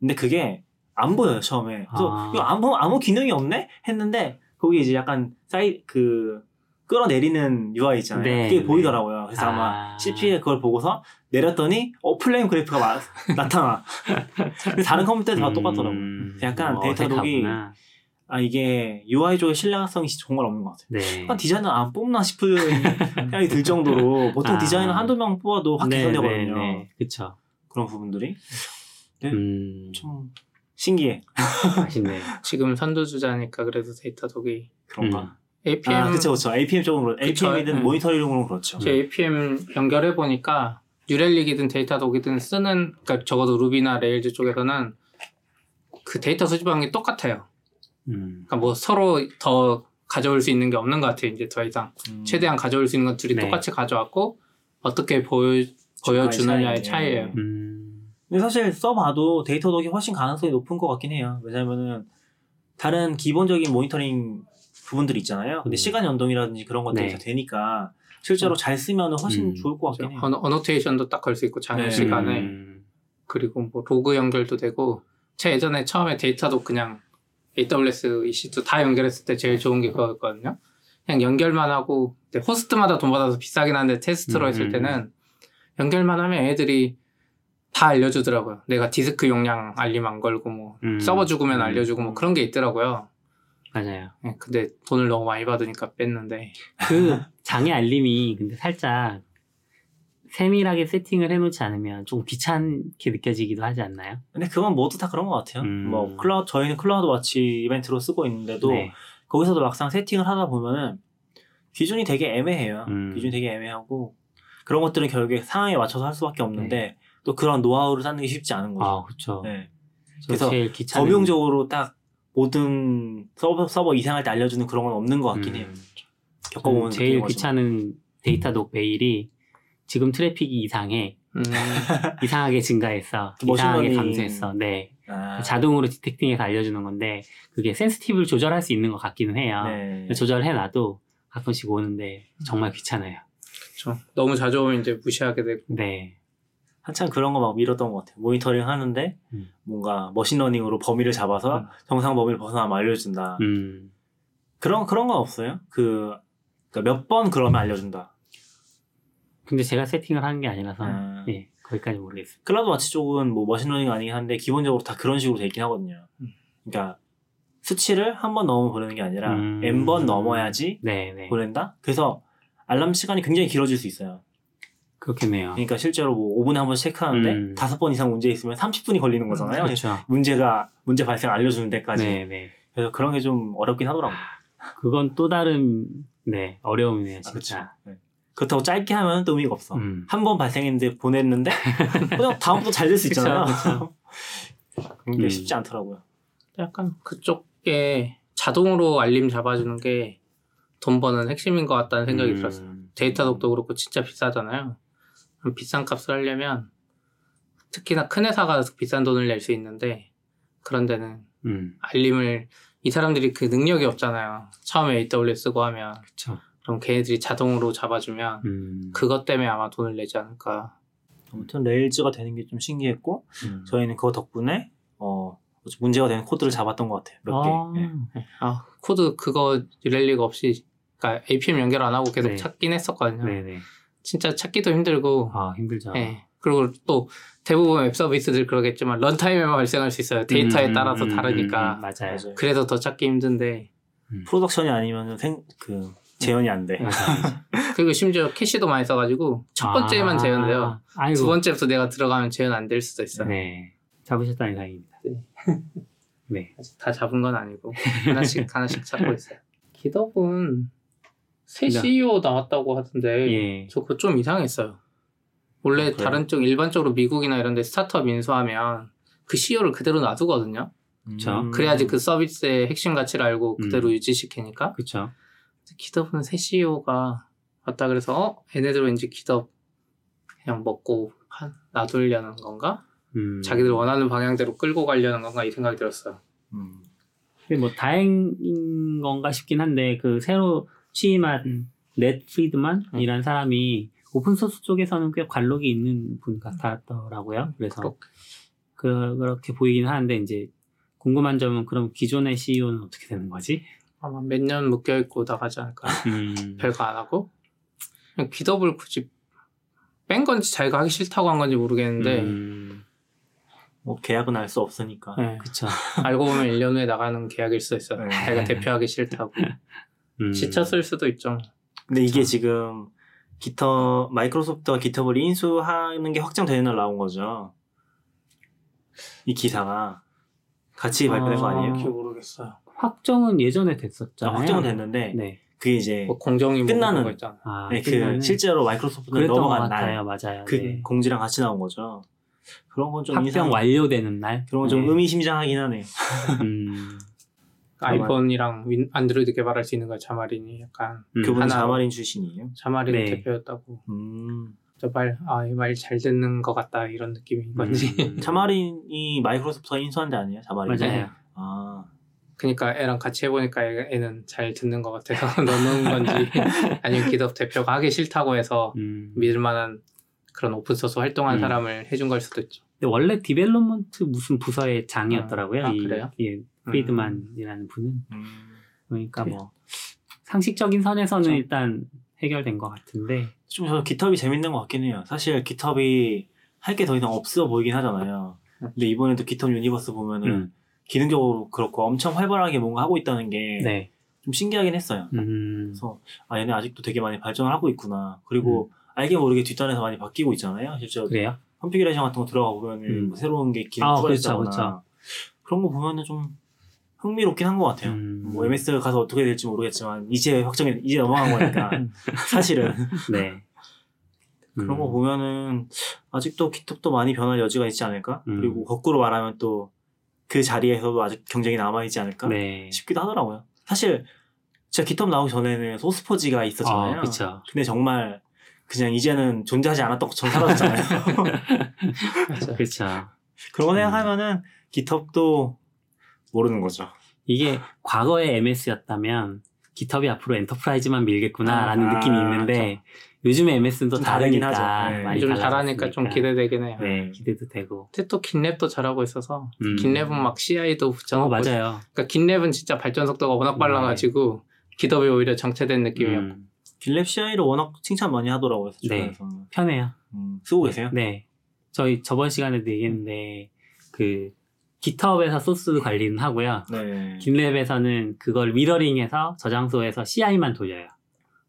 근데 그게 안 보여요 처음에. 그래서 이거 아무 기능이 없네 했는데 거기 이제 약간 끌어내리는 UI 있잖아요. 그게 보이더라고요. 그래서 아마 CPU에 그걸 보고서 내렸더니 플레임 그래프가 나타나. 근데 다른 컴퓨터에서 다 똑같더라고요. 약간 데이터독이 이게 UI 쪽의 신뢰성이 정말 없는 것 같아요. 약간 디자이너 안 뽑나 싶은 생각이 들 정도로 보통 디자이너 한두 명 뽑아도 확 개선되거든요. 그쵸. 그런 부분들이 좀 신기해. 아쉽네요. 지금 선두주자니까 그래도 데이터독이 그런가. APM 그렇죠. APM 쪽으로 APM이든 모니터링으로 그렇죠. 제 APM 연결해 보니까 뉴렐릭이든 데이터독이든 쓰는 그러니까 적어도 루비나 레일즈 쪽에서는 그 데이터 수집하는 게 똑같아요. 그러니까 뭐 서로 더 가져올 수 있는 게 없는 것 같아요. 이제 더 이상 최대한 가져올 수 있는 건 둘이 똑같이 가져왔고 어떻게 보여주느냐의 차이예요. 근데 사실 써봐도 데이터독이 훨씬 가능성이 높은 것 같긴 해요. 왜냐면은 다른 기본적인 모니터링 부분들이 있잖아요. 근데 시간 연동이라든지 그런 것들이 다 되니까 실제로 잘 쓰면 훨씬 좋을 것 같긴 해요. 어노테이션도 딱 걸 수 있고 장애 시간에 그리고 뭐 로그 연결도 되고 제 예전에 처음에 데이터도 그냥 AWS EC2 다 연결했을 때 제일 좋은 게 그거였거든요. 그냥 연결만 하고 호스트마다 돈 받아서 비싸긴 한데 테스트로 했을 때는 연결만 하면 애들이 다 알려주더라고요. 내가 디스크 용량 알림 안 걸고 뭐 서버 죽으면 알려주고 뭐 그런 게 있더라고요. 맞아요. 근데 돈을 너무 많이 받으니까 뺐는데. 그 장애 알림이 근데 살짝 세밀하게 세팅을 해놓지 않으면 좀 귀찮게 느껴지기도 하지 않나요? 근데 그건 모두 다 그런 것 같아요. 뭐 클라우드, 저희는 클라우드 워치 이벤트로 쓰고 있는데도 네. 거기서도 막상 세팅을 하다 보면은 기준이 되게 애매해요. 기준이 되게 애매하고 그런 것들은 결국에 상황에 맞춰서 할 수밖에 없는데 네. 또 그런 노하우를 쌓는 게 쉽지 않은 거죠. 아, 그렇죠. 네. 그래서 범용적으로 딱 모든 서버 이상할 때 알려주는 그런 건 없는 것 같긴 해요. 겪어보면 제일 귀찮은 데이터 독 베일이 지금 트래픽이 이상해. 이상하게 증가했어. 이상하게 감소했어. 네. 아. 자동으로 디텍팅해서 알려주는 건데 그게 센스티브를 조절할 수 있는 것 같기는 해요. 네. 조절해놔도 가끔씩 오는데 정말 귀찮아요. 그렇죠. 너무 자주 오면 이제 무시하게 되고. 네. 한참 그런 거 막 밀었던 것 같아요. 모니터링 하는데 뭔가 머신러닝으로 범위를 잡아서 정상 범위를 벗어나면 알려준다. 그런 건 없어요. 그러니까 몇 번 그러면 알려준다. 근데 제가 세팅을 하는 게 아니라서 예, 거기까지 모르겠어요. 클라우드 워치 쪽은 뭐 머신러닝 아니긴 한데 기본적으로 다 그런 식으로 돼 있긴 하거든요. 그러니까 수치를 한 번 넘으면 보내는 게 아니라 n번 넘어야지 네네. 보낸다? 그래서 알람 시간이 굉장히 길어질 수 있어요. 그렇겠네요. 그러니까 실제로 뭐 5분에 한 번씩 체크하는데 5번 이상 문제 있으면 30분이 걸리는 거잖아요. 그렇죠. 문제 발생 알려주는 데까지. 네네. 그래서 그런 게 좀 어렵긴 하더라고요. 그건 또 다른 네 어려움이네요. 진짜. 아, 그렇다고 짧게 하면 또 의미가 없어. 한 번 발생했는데 보냈는데 그냥 다음부터 잘 될 수 있잖아요. 그쵸, 그쵸. 그게 쉽지 않더라고요. 약간 그쪽에 자동으로 알림 잡아주는 게 돈 버는 핵심인 것 같다는 생각이 들었어요. 데이터 독도 그렇고 진짜 비싸잖아요. 비싼 값을 하려면 특히나 큰 회사가 비싼 돈을 낼 수 있는데 그런 데는 알림을 이 사람들이 그 능력이 없잖아요. 처음에 AWS 쓰고 하면 그쵸. 그럼 걔네들이 자동으로 잡아주면 그것 때문에 아마 돈을 내지 않을까. 아무튼 레일즈가 되는 게 좀 신기했고 저희는 그거 덕분에 문제가 되는 코드를 잡았던 것 같아요. 몇 개. 네. 아 코드 그거 이럴 리가 없이 그러니까 APM 연결 안 하고 계속 네. 찾긴 했었거든요. 네네. 진짜 찾기도 힘들고. 아 힘들죠. 네. 그리고 또 대부분 웹 서비스들 그러겠지만 런타임에만 발생할 수 있어요. 데이터에 따라서 다르니까. 맞아요. 그래서 더 찾기 힘든데 프로덕션이 아니면 재현이 안 돼. 그리고 심지어 캐시도 많이 써가지고 첫 번째만 재현돼요. 두 번째부터 내가 들어가면 재현 안 될 수도 있어요. 네, 잡으셨다니 다행입니다. 네, 아직 다 잡은 건 아니고 하나씩 찾고 있어요. GitHub은 새 CEO 나왔다고 하던데 예. 저 그거 좀 이상했어요. 원래 다른 쪽 일반적으로 미국이나 이런 데 스타트업 인수하면 그 CEO를 그대로 놔두거든요. 그래야지 그 서비스의 핵심 가치를 알고 그대로 유지시키니까. 그렇죠. GitHub은 새 CEO가 왔다 그래서 얘네들 왠지 GitHub 그냥 먹고 놔두려는 건가? 자기들 원하는 방향대로 끌고 가려는 건가 이 생각이 들었어요. 근데 뭐 다행인 건가 싶긴 한데 그 새로 취임한 넷 프리드만이라는 사람이 오픈소스 쪽에서는 꽤 관록이 있는 분 같았더라고요. 그래서 그렇게 보이긴 하는데 이제 궁금한 점은 그럼 기존의 CEO는 어떻게 되는 거지? 아마 몇 년 묶여있고 나가지 않을까. 별거 안 하고. GitHub을 굳이 뺀 건지 자기가 하기 싫다고 한 건지 모르겠는데. 뭐 계약은 알 수 없으니까. 네. 그쵸. 알고 보면 1년 후에 나가는 계약일 수도 있어요. 네. 자기가 대표하기 싫다고. 지쳤을 수도 있죠. 근데 그쵸? 이게 지금 마이크로소프트와 GitHub을 인수하는 게 확정되는 날 나온 거죠. 이 기사가. 같이 발표된 거 아니에요? 그게 모르겠어요. 확정은 예전에 됐었잖아요. 확정은 됐는데 네. 그게 이제 뭐 공정이 끝나는 거잖아요. 네, 그 실제로 마이크로소프트는 넘어간 날, 맞아요. 그 네. 공지랑 같이 나온 거죠. 그런 건 좀 합병 완료되는 날. 그런 건 좀 네. 의미심장하긴 하네요. 아이폰이랑 안드로이드 개발할 수 있는 거 자마린이 약간 그분 자마린 출신이에요? 자마린 네. 대표였다고. 말 잘 듣는 것 같다 이런 느낌인 건지. 자마린이 마이크로소프트가 인수한 데 아니에요? 자마린. 맞아요. 아. 그러니까 애랑 같이 해보니까 애는 잘 듣는 것 같아서 넣는 건지 아니면 GitHub 대표가 하기 싫다고 해서 믿을만한 그런 오픈소스 활동한 사람을 해준 걸 수도 있죠. 근데 원래 디벨롭먼트 무슨 부서의 장이었더라고요. 그래요? 예, 프리드만이라는 분은. 그러니까 뭐 상식적인 선에서는 그렇죠. 일단 해결된 것 같은데 좀 저는 GitHub이 재밌는 것 같긴 해요. 사실 GitHub이 할 게 더 이상 없어 보이긴 하잖아요. 근데 이번에도 GitHub 유니버스 보면은 기능적으로 그렇고 엄청 활발하게 뭔가 하고 있다는 게 네. 좀 신기하긴 했어요. 그래서 얘네 아직도 되게 많이 발전을 하고 있구나. 그리고 알게 모르게 뒷단에서 많이 바뀌고 있잖아요. 실제로 그래요? 컨피규레이션 같은 거 들어가 보면은 뭐 새로운 게 기능 추가됐다거나 그런 거 보면은 좀 흥미롭긴 한 것 같아요. 뭐 MS 가서 어떻게 될지 모르겠지만 이제 확정이 이제 넘어간 거니까 사실은 네. 그런 거 보면은 아직도 GitHub도 많이 변할 여지가 있지 않을까? 그리고 거꾸로 말하면 또 그 자리에서도 아직 경쟁이 남아있지 않을까? 네. 싶기도 하더라고요. 사실 제가 GitHub 나오기 전에는 소스포지가 있었잖아요. 아, 근데 정말 그냥 이제는 존재하지 않았던 것처럼 사라졌잖아요. 그렇죠. 그런 거 생각하면은 GitHub도 모르는 거죠. 이게 과거의 MS였다면 GitHub이 앞으로 엔터프라이즈만 밀겠구나라는 느낌이 있는데 요즘에 MS는 또 다르긴 하죠. 많이 요즘 잘하니까 좀 기대되긴 해요. 네, 기대도 되고. 근데 또 깃랩도 잘하고 있어서 깃랩은 막 CI도 붙여놓고 맞아요. 그러니까 깃랩은 진짜 발전 속도가 워낙 빨라가지고 GitHub이 오히려 정체된 느낌이었고. 깃랩 CI를 워낙 칭찬 많이 하더라고요. 네, 편해요. 쓰고 계세요? 네, 저희 저번 시간에도 얘기했는데 그 GitHub에서 소스 관리는 하고요. 네. 깃랩에서는 그걸 미러링해서 저장소에서 CI만 돌려요.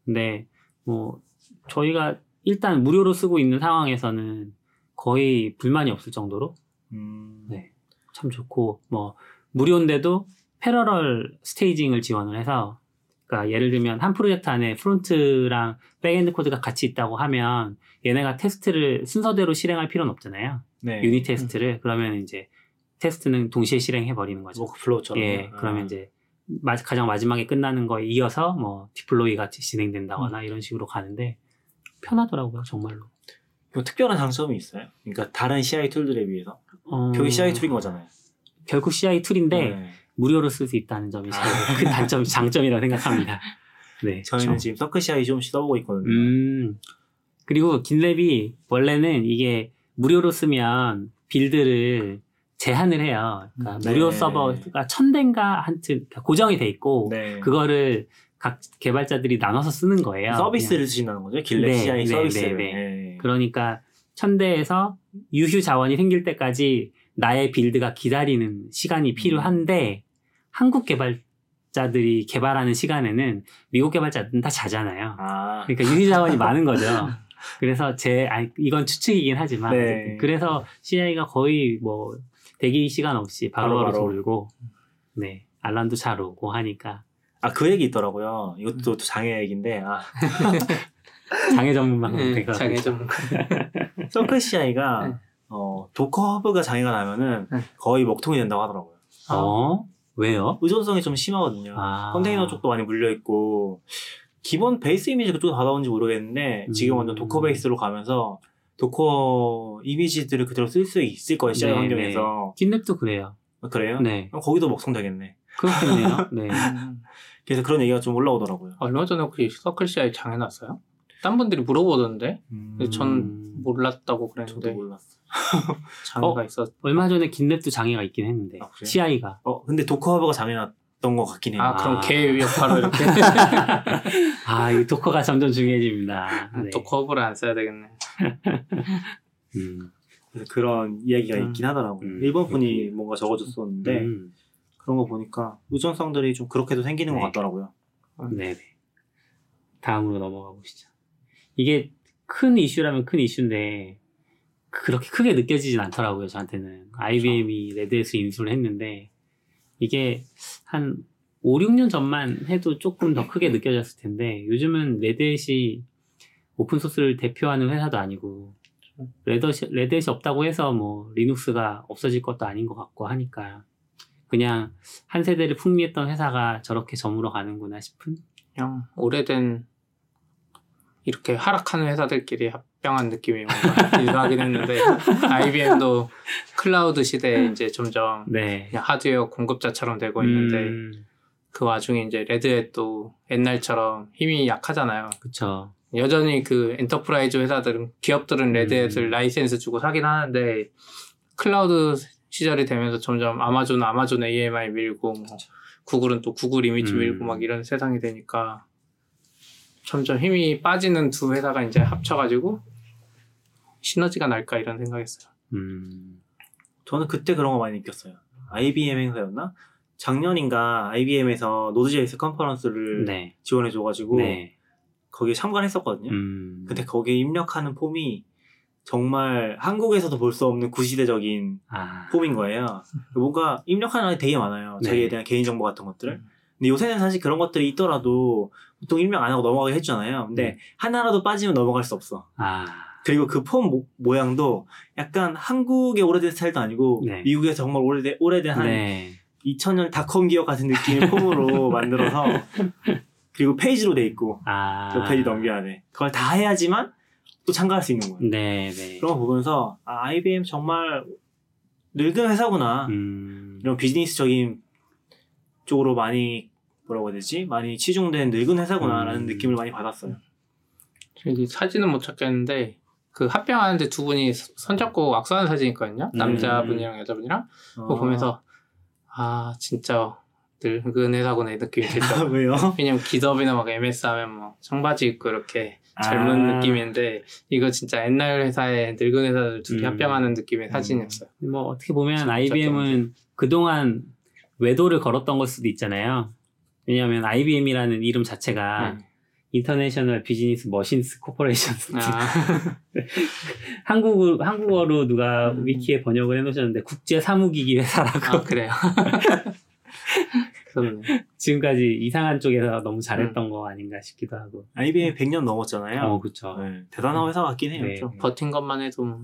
근데 뭐 저희가 일단 무료로 쓰고 있는 상황에서는 거의 불만이 없을 정도로 네, 참 좋고 뭐 무료인데도 패러럴 스테이징을 지원을 해서 그러니까 예를 들면 한 프로젝트 안에 프론트랑 백엔드 코드가 같이 있다고 하면 얘네가 테스트를 순서대로 실행할 필요는 없잖아요. 네. 유닛 테스트를 그러면 이제 테스트는 동시에 실행해버리는 거죠. 워크플로우처럼. 예, 그러면 이제 가장 마지막에 끝나는 거에 이어서 뭐 디플로이가 진행된다거나 이런 식으로 가는데 편하더라고요, 정말로. 특별한 장점이 있어요? 그러니까 다른 CI 툴들에 비해서? 결국 CI 툴인 거잖아요. 결국 CI 툴인데 무료로 쓸 수 있다는 점이 그 단점, 장점이라고 생각합니다. 네, 저희는 그렇죠. 지금 서클CI 조금씩 써보고 있거든요. 그리고 깃랩이 원래는 이게 무료로 쓰면 빌드를 제한을 해요. 그러니까 무료 서버가 1000대인가 한튼 고정이 돼 있고 그거를 각 개발자들이 나눠서 쓰는 거예요. 서비스를 그냥. 쓰신다는 거죠? 깃랩 CI 서비스를. 그러니까 1000대에서 유휴 자원이 생길 때까지 나의 빌드가 기다리는 시간이 필요한데 한국 개발자들이 개발하는 시간에는 미국 개발자들은 다 자잖아요. 그러니까 유휴 자원이 많은 거죠. 그래서 이건 추측이긴 하지만 그래서 CI가 거의 뭐 대기 시간 없이 바로바로 돌고, 네, 알람도 잘 오고 하니까. 아, 그 얘기 있더라고요. 이것도 장애 얘기인데, 장애 전문만. 장애 전문만. 서클 CI가, 도커 허브가 장애가 나면은 거의 먹통이 된다고 하더라고요. 왜요? 의존성이 좀 심하거든요. 컨테이너 쪽도 많이 물려있고, 기본 베이스 이미지 그쪽에서 받아온지 모르겠는데, 지금 완전 도커 베이스로 가면서, 도커 이미지들을 그대로 쓸 수 있을 거예요, CI 환경에서. 깃랩도 그래요. 아, 그래요? 네. 그럼 거기도 먹성되겠네. 그렇겠네요. 네. 그래서 그런 얘기가 좀 올라오더라고요. 얼마 전에 혹시 서클 CI 장애났어요? 딴 분들이 물어보던데. 근데 전 몰랐다고 그랬는데. 저도 몰랐어. 장애가 있었어. 얼마 전에 깃랩도 장애가 있긴 했는데. 아, 그래요? CI가. 근데 도커 허브가 장애났던 것 같긴 해요. 그럼 걔 역할로 이렇게. 이 도커가 점점 중요해집니다. 네. 도커 허브를 안 써야 되겠네. 그래서 그런 이야기가 있긴 하더라고요. 일본 분이 뭔가 적어줬었는데 그런 거 보니까 의존성들이 좀 그렇게도 생기는 것 같더라고요. 네. 다음으로 넘어가 보시죠. 이게 큰 이슈라면 큰 이슈인데 그렇게 크게 느껴지진 않더라고요, 저한테는. IBM이 레드에서 인수를 했는데 이게 한 5, 6년 전만 해도 조금 더 크게 느껴졌을 텐데 요즘은 레드햇이 오픈소스를 대표하는 회사도 아니고 레드햇이 없다고 해서 뭐 리눅스가 없어질 것도 아닌 것 같고 하니까 그냥 한 세대를 풍미했던 회사가 저렇게 저물어 가는구나 싶은 그냥 오래된 이렇게 하락하는 회사들끼리 합병한 느낌이 뭔가 일하긴 했는데 IBM도 클라우드 시대에 이제 점점 그냥 하드웨어 공급자처럼 되고 있는데 그 와중에 이제 레드햇도 옛날처럼 힘이 약하잖아요. 그쵸. 여전히 그 엔터프라이즈 회사들은 기업들은 레드햇을 라이센스 주고 사긴 하는데 클라우드 시절이 되면서 점점 아마존 AMI 밀고 뭐 구글은 또 구글 이미지 밀고 막 이런 세상이 되니까 점점 힘이 빠지는 두 회사가 이제 합쳐가지고 시너지가 날까 이런 생각했어요. 저는 그때 그런 거 많이 느꼈어요. IBM 행사였나? 작년인가 IBM에서 노드JS 컨퍼런스를 지원해줘가지고 거기에 참관했었거든요. 근데 거기에 입력하는 폼이 정말 한국에서도 볼 수 없는 구시대적인 폼인 거예요. 뭔가 입력하는 게 되게 많아요. 네. 자기에 대한 개인정보 같은 것들을. 근데 요새는 사실 그런 것들이 있더라도 보통 입력 안 하고 넘어가게 해주잖아요. 근데 하나라도 빠지면 넘어갈 수 없어. 그리고 그 폼 모양도 약간 한국의 오래된 스타일도 아니고 미국의 정말 오래된 한 2000년 닷컴 기업 같은 느낌의 폼으로 만들어서 그리고 페이지로 돼 있고 그 페이지 넘겨야 돼. 그걸 다 해야지만 또 참가할 수 있는 거예요. 네네. 그런 거 보면서 IBM 정말 늙은 회사구나. 이런 비즈니스적인 쪽으로 많이 뭐라고 해야 되지? 많이 치중된 늙은 회사구나라는 느낌을 많이 받았어요. 사진은 못 찾겠는데 그 합병하는데 두 분이 손잡고 악수하는 사진이거든요. 남자분이랑 여자분이랑. 그거 보면서 진짜 늙은 회사구나의 느낌이 들죠. 왜요? 왜냐면 기덥이나 막 MS 하면 뭐 청바지 입고 이렇게 젊은 느낌인데 이거 진짜 옛날 회사의 늙은 회사들 둘이 합병하는 느낌의 사진이었어요. 뭐 어떻게 보면 IBM은 그동안 외도를 걸었던 걸 수도 있잖아요. 왜냐하면 IBM이라는 이름 자체가 인터내셔널 비즈니스 머신스 코퍼레이션. 한국어로 누가 위키에 번역을 해놓으셨는데 국제 사무기기 회사라고. 그래요. 지금까지 이상한 쪽에서 너무 잘했던 거 아닌가 싶기도 하고. IBM 100년 넘었잖아요. 그렇죠. 네, 대단한 회사 같긴 해요. 네. 버틴 것만 해도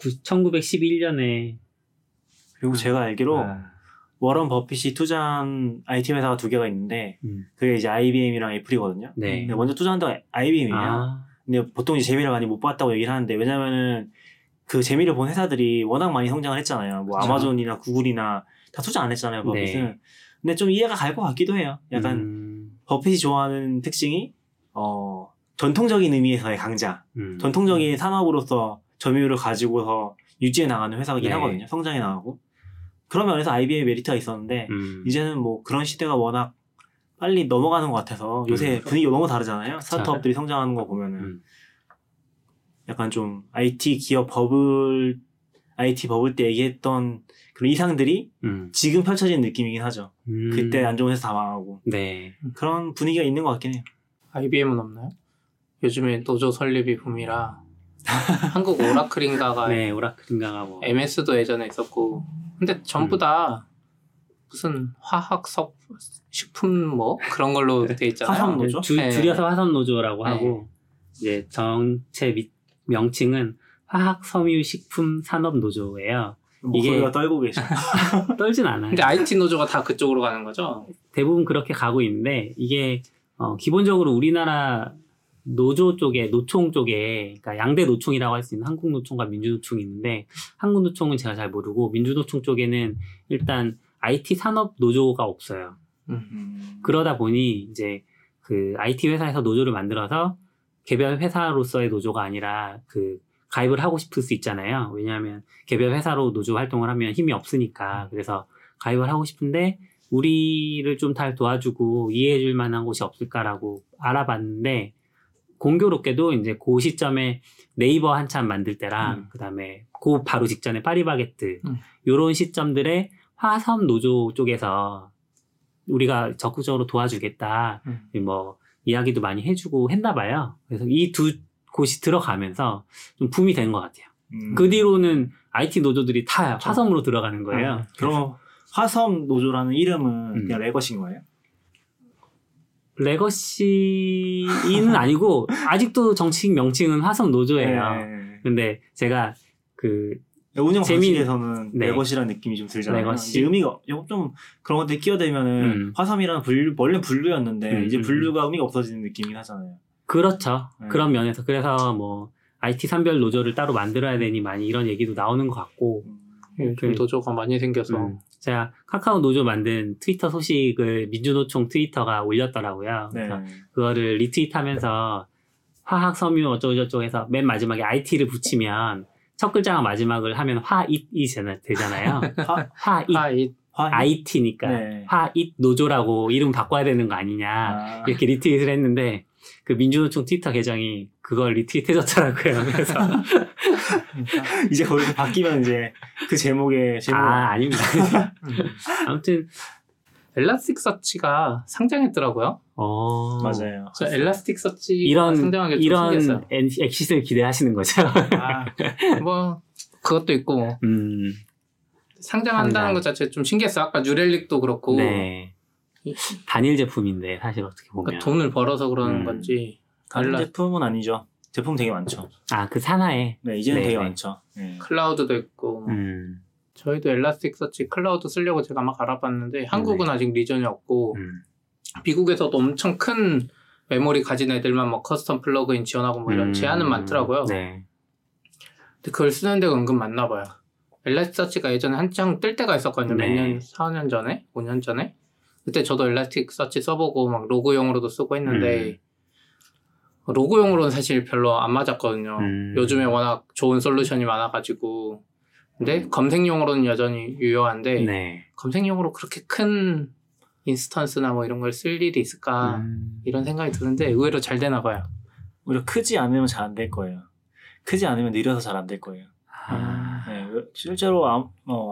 1911년에 그리고 제가 알기로 워런 버핏이 투자한 IT 회사가 두 개가 있는데 그게 이제 IBM이랑 애플이거든요. 네. 근데 먼저 투자한 데가 IBM이에요. 근데 보통 이제 재미를 많이 못 봤다고 얘기를 하는데 왜냐면은 그 재미를 본 회사들이 워낙 많이 성장을 했잖아요. 뭐 그쵸. 아마존이나 구글이나 다 투자 안 했잖아요, 버핏은. 네. 근데 좀 이해가 갈 것 같기도 해요. 약간 버핏이 좋아하는 특징이 전통적인 의미에서의 강자, 전통적인 산업으로서 점유율을 가지고서 유지해 나가는 회사이긴 하거든요. 성장해 나가고. 그런 면에서 IBM의 메리트가 있었는데 이제는 뭐 그런 시대가 워낙 빨리 넘어가는 것 같아서 요새 분위기가 너무 다르잖아요. 스타트업들이 성장하는 거 보면은 약간 좀 IT 기업 버블 때 얘기했던 그런 이상들이 지금 펼쳐진 느낌이긴 하죠. 그때 안 좋은 회사 다 망하고 그런 분위기가 있는 것 같긴 해요. IBM은 없나요? 요즘에 노조 설립이 붐이라 한국 오라클인가가 오라클인가가 뭐 MS도 예전에 있었고 근데 전부 다 무슨 화학석 식품 뭐 그런 걸로 돼 있잖아요. 화석노조? 줄여서 화석노조라고 하고 이제 정체 명칭은 화학섬유식품산업노조예요. 목소리가 떨고 계시죠? 떨진 않아요. 근데 IT 노조가 다 그쪽으로 가는 거죠? 대부분 그렇게 가고 있는데 이게 기본적으로 우리나라 노조 쪽에 노총 쪽에 그러니까 양대 노총이라고 할 수 있는 한국노총과 민주노총이 있는데 한국노총은 제가 잘 모르고 민주노총 쪽에는 일단 IT 산업 노조가 없어요. 그러다 보니 이제 그 IT 회사에서 노조를 만들어서 개별 회사로서의 노조가 아니라 그 가입을 하고 싶을 수 있잖아요. 왜냐하면 개별 회사로 노조 활동을 하면 힘이 없으니까. 그래서 가입을 하고 싶은데 우리를 좀 잘 도와주고 이해해 줄 만한 곳이 없을까라고 알아봤는데 공교롭게도 이제 그 시점에 네이버 한참 만들 때랑 그다음에 그 바로 직전에 파리바게뜨 이런 시점들에 화섬 노조 쪽에서 우리가 적극적으로 도와주겠다 뭐 이야기도 많이 해주고 했나 봐요. 그래서 이 두 곳이 들어가면서 좀 붐이 된 것 같아요. 그 뒤로는 IT 노조들이 다 화섬으로 들어가는 거예요. 그럼 화섬 노조라는 이름은 그냥 레거시인 거예요? 레거시는 아니고 아직도 정식 명칭은 화섬 노조예요. 근데 제가 그 운영 방식에서는 레거시라는 느낌이 좀 들잖아요. 레거시. 의미가 좀 그런 것들 끼어들면은 화섬이라는 원래 분류였는데 이제 분류가 의미가 없어지는 느낌이 하잖아요. 그렇죠. 그런 면에서. 그래서 뭐 IT 산별 노조를 따로 만들어야 되니 많이 이런 얘기도 나오는 것 같고 요즘 노조가 많이 생겨서 제가 카카오 노조 만든 트위터 소식을 민주노총 트위터가 올렸더라고요. 그래서 그거를 리트윗하면서 화학섬유 어쩌고저쩌고 해서 맨 마지막에 IT를 붙이면 첫 글자가 마지막을 하면 화잇이 되잖아요. 화잇. IT니까 화잇 노조라고 이름 바꿔야 되는 거 아니냐 이렇게 리트윗을 했는데 그 민주노총 트위터 계정이 그걸 리트윗해줬더라고요. 그래서 이제 거기서 바뀌면 이제 그 제목에 아닙니다. 아무튼 엘라스틱서치가 상장했더라고요. 맞아요. 그래서 엘라스틱서치가 상장하게 이런 신기했어요. 엑싯을 기대하시는 거죠? 뭐 그것도 있고 상장한다는 것 자체 좀 신기했어요. 아까 뉴렐릭도 그렇고 네. 단일 제품인데 사실 어떻게 보면 그러니까 돈을 벌어서 그러는 건지 단일 제품은 아니죠. 제품 되게 많죠. 아, 그 산하에? 네, 이제는 되게 많죠. 클라우드도 있고 저희도 엘라스틱서치 클라우드 쓰려고 제가 막 알아봤는데 한국은 아직 리전이 없고 미국에서도 엄청 큰 메모리 가진 애들만 뭐 커스텀 플러그인 지원하고 뭐 이런 제한은 많더라고요. 네. 근데 그걸 쓰는 데가 은근 많나 봐요. 엘라스틱서치가 예전에 한창 뜰 때가 있었거든요. 네. 몇 년, 4년 전에? 5년 전에? 그때 저도 엘라스틱서치 써보고 막 로그용으로도 쓰고 했는데 로그용으로는 사실 별로 안 맞았거든요. 요즘에 워낙 좋은 솔루션이 많아가지고. 근데 검색용으로는 여전히 유효한데 네. 검색용으로 그렇게 큰 인스턴스나 뭐 이런 걸 쓸 일이 있을까 이런 생각이 드는데 의외로 잘 되나 봐요. 오히려 크지 않으면 잘 안 될 거예요. 크지 않으면 느려서 잘 안 될 거예요. 네, 실제로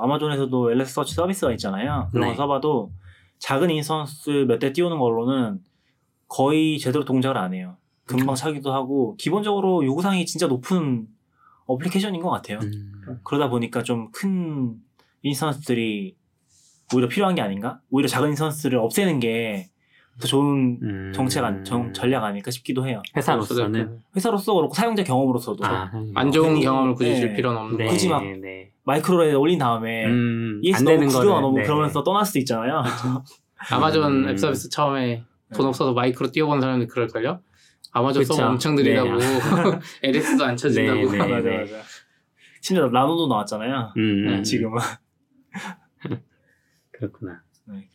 아마존에서도 엘라스틱 서치 서비스가 있잖아요. 그런 거 네. 써봐도 작은 인스턴스 몇 대 띄우는 걸로는 거의 제대로 동작을 안 해요. 금방 차기도 하고 기본적으로 요구사항이 진짜 높은 어플리케이션인 것 같아요. 그러다 보니까 좀 큰 인스턴스들이 오히려 필요한 게 아닌가? 오히려 작은 인스턴스를 없애는 게 더 좋은 전략 아닐까 싶기도 해요. 회사로서는? 회사로서 그렇고 사용자 경험으로서도 안 좋은 경험을 굳이 줄 필요는 없는데 굳이 막 마이크로에 올린 다음에 ES 너무 구조가 너무 그러면서 떠날 수도 있잖아요. 아마존 앱 서비스 처음에 돈 없어서 마이크로 띄워본 사람들이 그럴걸요? 아마존 서버 엄청 느리다고 LS도 안 쳐진다고 맞아. 심지어 나노도 나왔잖아요. 지금은 그렇구나. 네.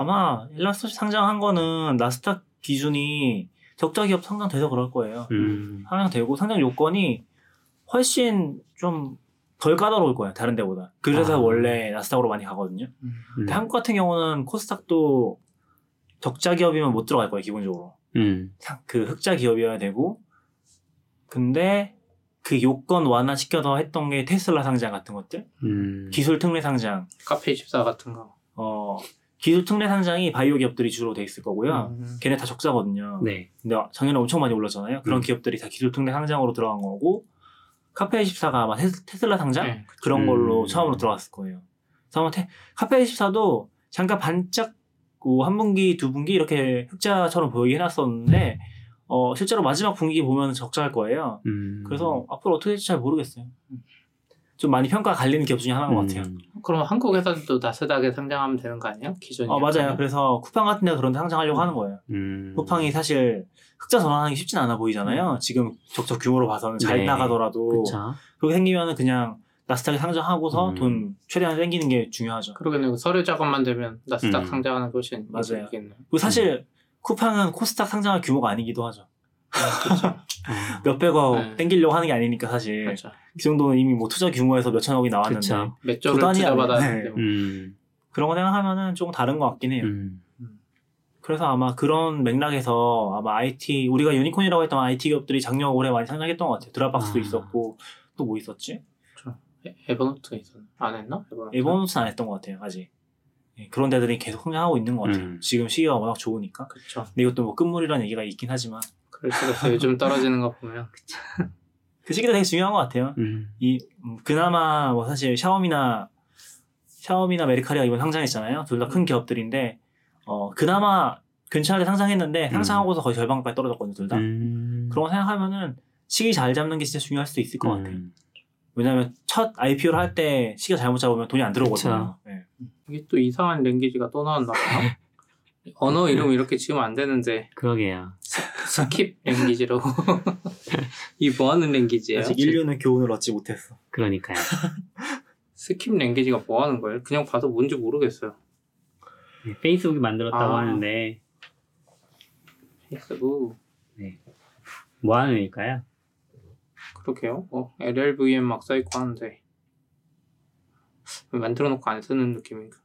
아마 엘라스틱 상장한 거는 나스닥 기준이 적자 기업 상장돼서 그럴 거예요. 상장되고 상장 요건이 훨씬 좀 덜 까다로울 거예요. 다른 데보다. 그래서 원래 나스닥으로 많이 가거든요. 근데 한국 같은 경우는 코스닥도 적자 기업이면 못 들어갈 거예요. 기본적으로. 그 흑자 기업이어야 되고 근데 그 요건 완화시켜서 했던 게 테슬라 상장 같은 것들 기술 특례 상장 카페24 같은 거 기술 특례 상장이 바이오 기업들이 주로 돼 있을 거고요 걔네 다 적자거든요. 네. 근데 작년에 엄청 많이 올랐잖아요. 그런 기업들이 다 기술 특례 상장으로 들어간 거고 카페24가 아마 테슬라 상장? 네, 그런 걸로 처음으로 들어갔을 거예요. 그래서 아마 카페24도 잠깐 반짝 한 분기, 두 분기 이렇게 흑자처럼 보이게 해놨었는데 실제로 마지막 분기 보면 적자일 거예요. 그래서 앞으로 어떻게 될지 잘 모르겠어요. 좀 많이 평가가 갈리는 기업 중에 하나인 것 같아요. 그럼 한국 회사들도 나스닥에 상장하면 되는 거 아니에요? 기존이? 맞아요. 그래서 쿠팡 같은 데 그런 데 상장하려고 하는 거예요. 쿠팡이 사실 흑자 전환하기 쉽진 않아 보이잖아요. 지금 적적 규모로 봐서는 잘 나가더라도 그렇게 생기면은 그냥 나스닥에 상장하고서 돈 최대한 땡기는 게 중요하죠. 그러겠네요. 서류 작업만 되면 나스닥 상장하는 것이 있겠네요. 그리고 사실 쿠팡은 코스닥 상장할 규모가 아니기도 하죠. 몇백억 땡기려고 하는 게 아니니까 사실 그렇죠. 그 정도는 이미 뭐 투자 규모에서 몇천억이 나왔는데 몇 조를 투자받았는데 그런 거 생각하면 조금 다른 것 같긴 해요. 그래서 아마 그런 맥락에서 아마 IT 우리가 유니콘이라고 했던 IT 기업들이 작년 올해 많이 상장했던 것 같아요. 드랍박스도 있었고 또 뭐 있었지? 에버노트가 있었나? 안 했나? 에버노트는 안 했던 것 같아요. 아직 그런 데들이 계속 성장하고 있는 것 같아요. 지금 시기가 워낙 좋으니까. 그쵸. 근데 이것도 뭐 끝물이라는 얘기가 있긴 하지만 그럴 수도 있어요. 요즘 떨어지는 거 보면 그 시기도 되게 중요한 것 같아요. 그나마 뭐 사실 샤오미나 메리카리가 이번 상장했잖아요. 둘 다 큰 기업들인데 그나마 괜찮게 상장했는데 상장하고서 거의 절반까지 떨어졌거든요. 둘 다. 그런 거 생각하면은 시기 잘 잡는 게 진짜 중요할 수도 있을 것 같아요. 왜냐면 첫 IPO를 할 때 시기가 잘못 잡으면 돈이 안 들어오거든요. 네. 이게 또 이상한 랭귀지가 또 나왔나 봐요. 언어 이름 이렇게 지으면 안 되는데. 그러게요. 스킵 랭귀지로. 이게 뭐하는 랭귀지예요? 아직 인류는 교훈을 얻지 못했어. 그러니까요. 스킵 랭귀지가 뭐하는 거예요? 그냥 봐서 뭔지 모르겠어요. 네, 페이스북이 만들었다고 하는데. 페이스북. 네. 뭐하는 일까요? 그렇게요? LLVM 막 써있고 하는데 만들어놓고 안 쓰는 느낌인가?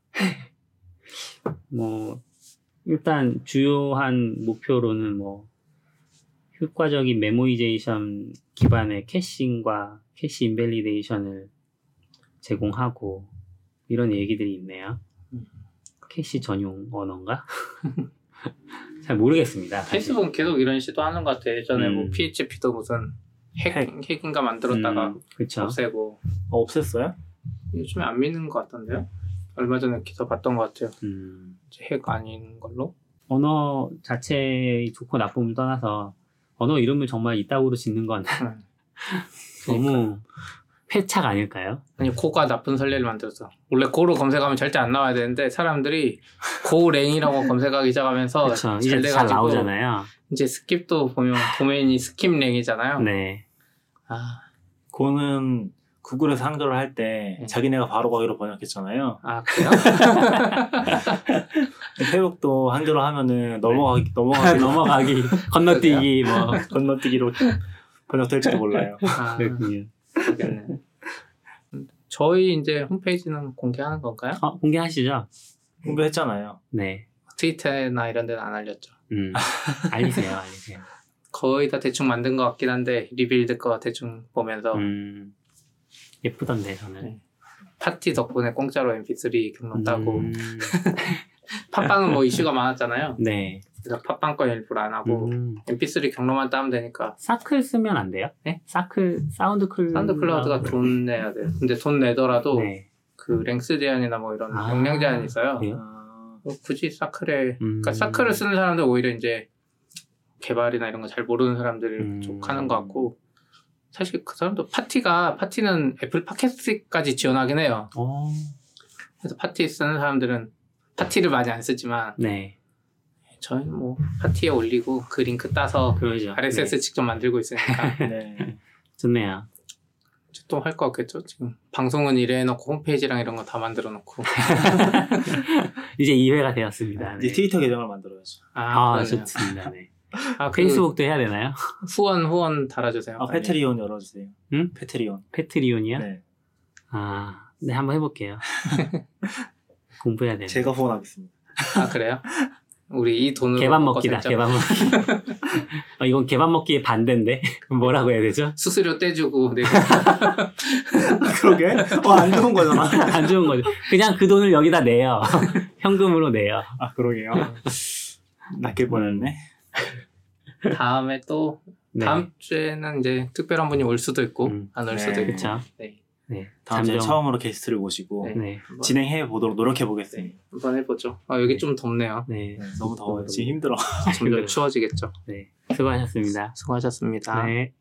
뭐 일단 주요한 목표로는 뭐 효과적인 메모이제이션 기반의 캐싱과 캐시 인밸리데이션을 제공하고 이런 얘기들이 있네요. 캐시 전용 언어인가? 잘 모르겠습니다. 페이스북은 계속 이런 시도하는 것 같아요. 예전에 뭐 PHP도 무슨 핵인가 만들었다가 없애고. 없앴어요? 요즘에 안 믿는 것 같던데요. 얼마 전에 기사 봤던 것 같아요. 핵 아닌 걸로. 언어 자체의 좋고 나쁨을 떠나서 언어 이름을 정말 이따구로 짓는 건 너무 패착 아닐까요? 아니, 고가 나쁜 선례를 만들었어. 원래 고로 검색하면 절대 안 나와야 되는데 사람들이 고랭이라고 검색하기 시작하면서 그쵸, 잘 돼가지고 잘 나오잖아요. 이제 스킵도 보면 도메인이 스킵랭이잖아요. 네. 아, 고는 구글에서 한글을 할 때 자기네가 바로 가기로 번역했잖아요. 아, 그래요? 페북도 한글로 하면은 넘어가기, 건너뛰기, 뭐, 건너뛰기로 번역될지도 몰라요. 아, 그렇군요. 그렇겠네. 저희 이제 홈페이지는 공개하는 건가요? 공개하시죠. 공개했잖아요. 네. 트위터나 이런 데는 안 알렸죠. 알리세요, 알리세요. 거의 다 대충 만든 것 같긴 한데, 리빌드 거 대충 보면서. 예쁘던데 저는. 네. 파티 덕분에 공짜로 MP3 경로 따고 팟빵은 뭐 이슈가 많았잖아요. 네. 그래서 팟빵 건 일부러 안 하고 MP3 경로만 따면 되니까. 사클 쓰면 안 돼요? 네? 사클 사운드 클라우드가 돈 내야 돼요. 근데 돈 내더라도 네. 그 랭스 제한이나 뭐 이런 용량 제한이 있어요. 네. 굳이 사클에 그러니까 사클을 쓰는 사람들 오히려 이제 개발이나 이런 거 잘 모르는 사람들을 족하는 것 같고. 사실 그 사람도 파티는 애플 팟캐스트까지 지원하긴 해요. 오. 그래서 파티 쓰는 사람들은 파티를 많이 안 쓰지만, 네. 저희는 뭐 파티에 올리고 그 링크 따서 그러죠. RSS 네. 직접 만들고 있으니까 네. 좋네요. 또 할 거 없겠죠? 지금 방송은 이래 해놓고 홈페이지랑 이런 거 다 만들어놓고 이제 2회가 되었습니다. 네. 이제 트위터 계정을 만들어야죠. 아 좋습니다. 네. 아, 페이스북도 해야 되나요? 후원 달아주세요. 아, 패트리온 열어주세요. 응? 패트리온이요? 네. 아, 네, 한번 해볼게요. 공부해야 되네. 제가 후원하겠습니다. 아, 그래요? 우리 이 돈으로. 개밥 먹기다. 이건 개밥 먹기의 반대인데? 뭐라고 해야 되죠? 수수료 떼주고, 네. 그러게? 안 좋은 거잖아. 안 좋은 거죠. 그냥 그 돈을 여기다 내요. 현금으로 내요. 아, 그러게요. 낫게 보냈네. 다음에 또 다음 주에는 이제 특별한 분이 올 수도 있고 안 올 수도 있고. 네. 네. 다음 주에 처음으로 게스트를 모시고 네. 진행해 보도록 노력해 보겠습니다. 네. 한번 해보죠. 여기 좀 덥네요. 네. 너무 더워요. 지금 힘들어. 점점 추워지겠죠. 네. 수고하셨습니다. 네.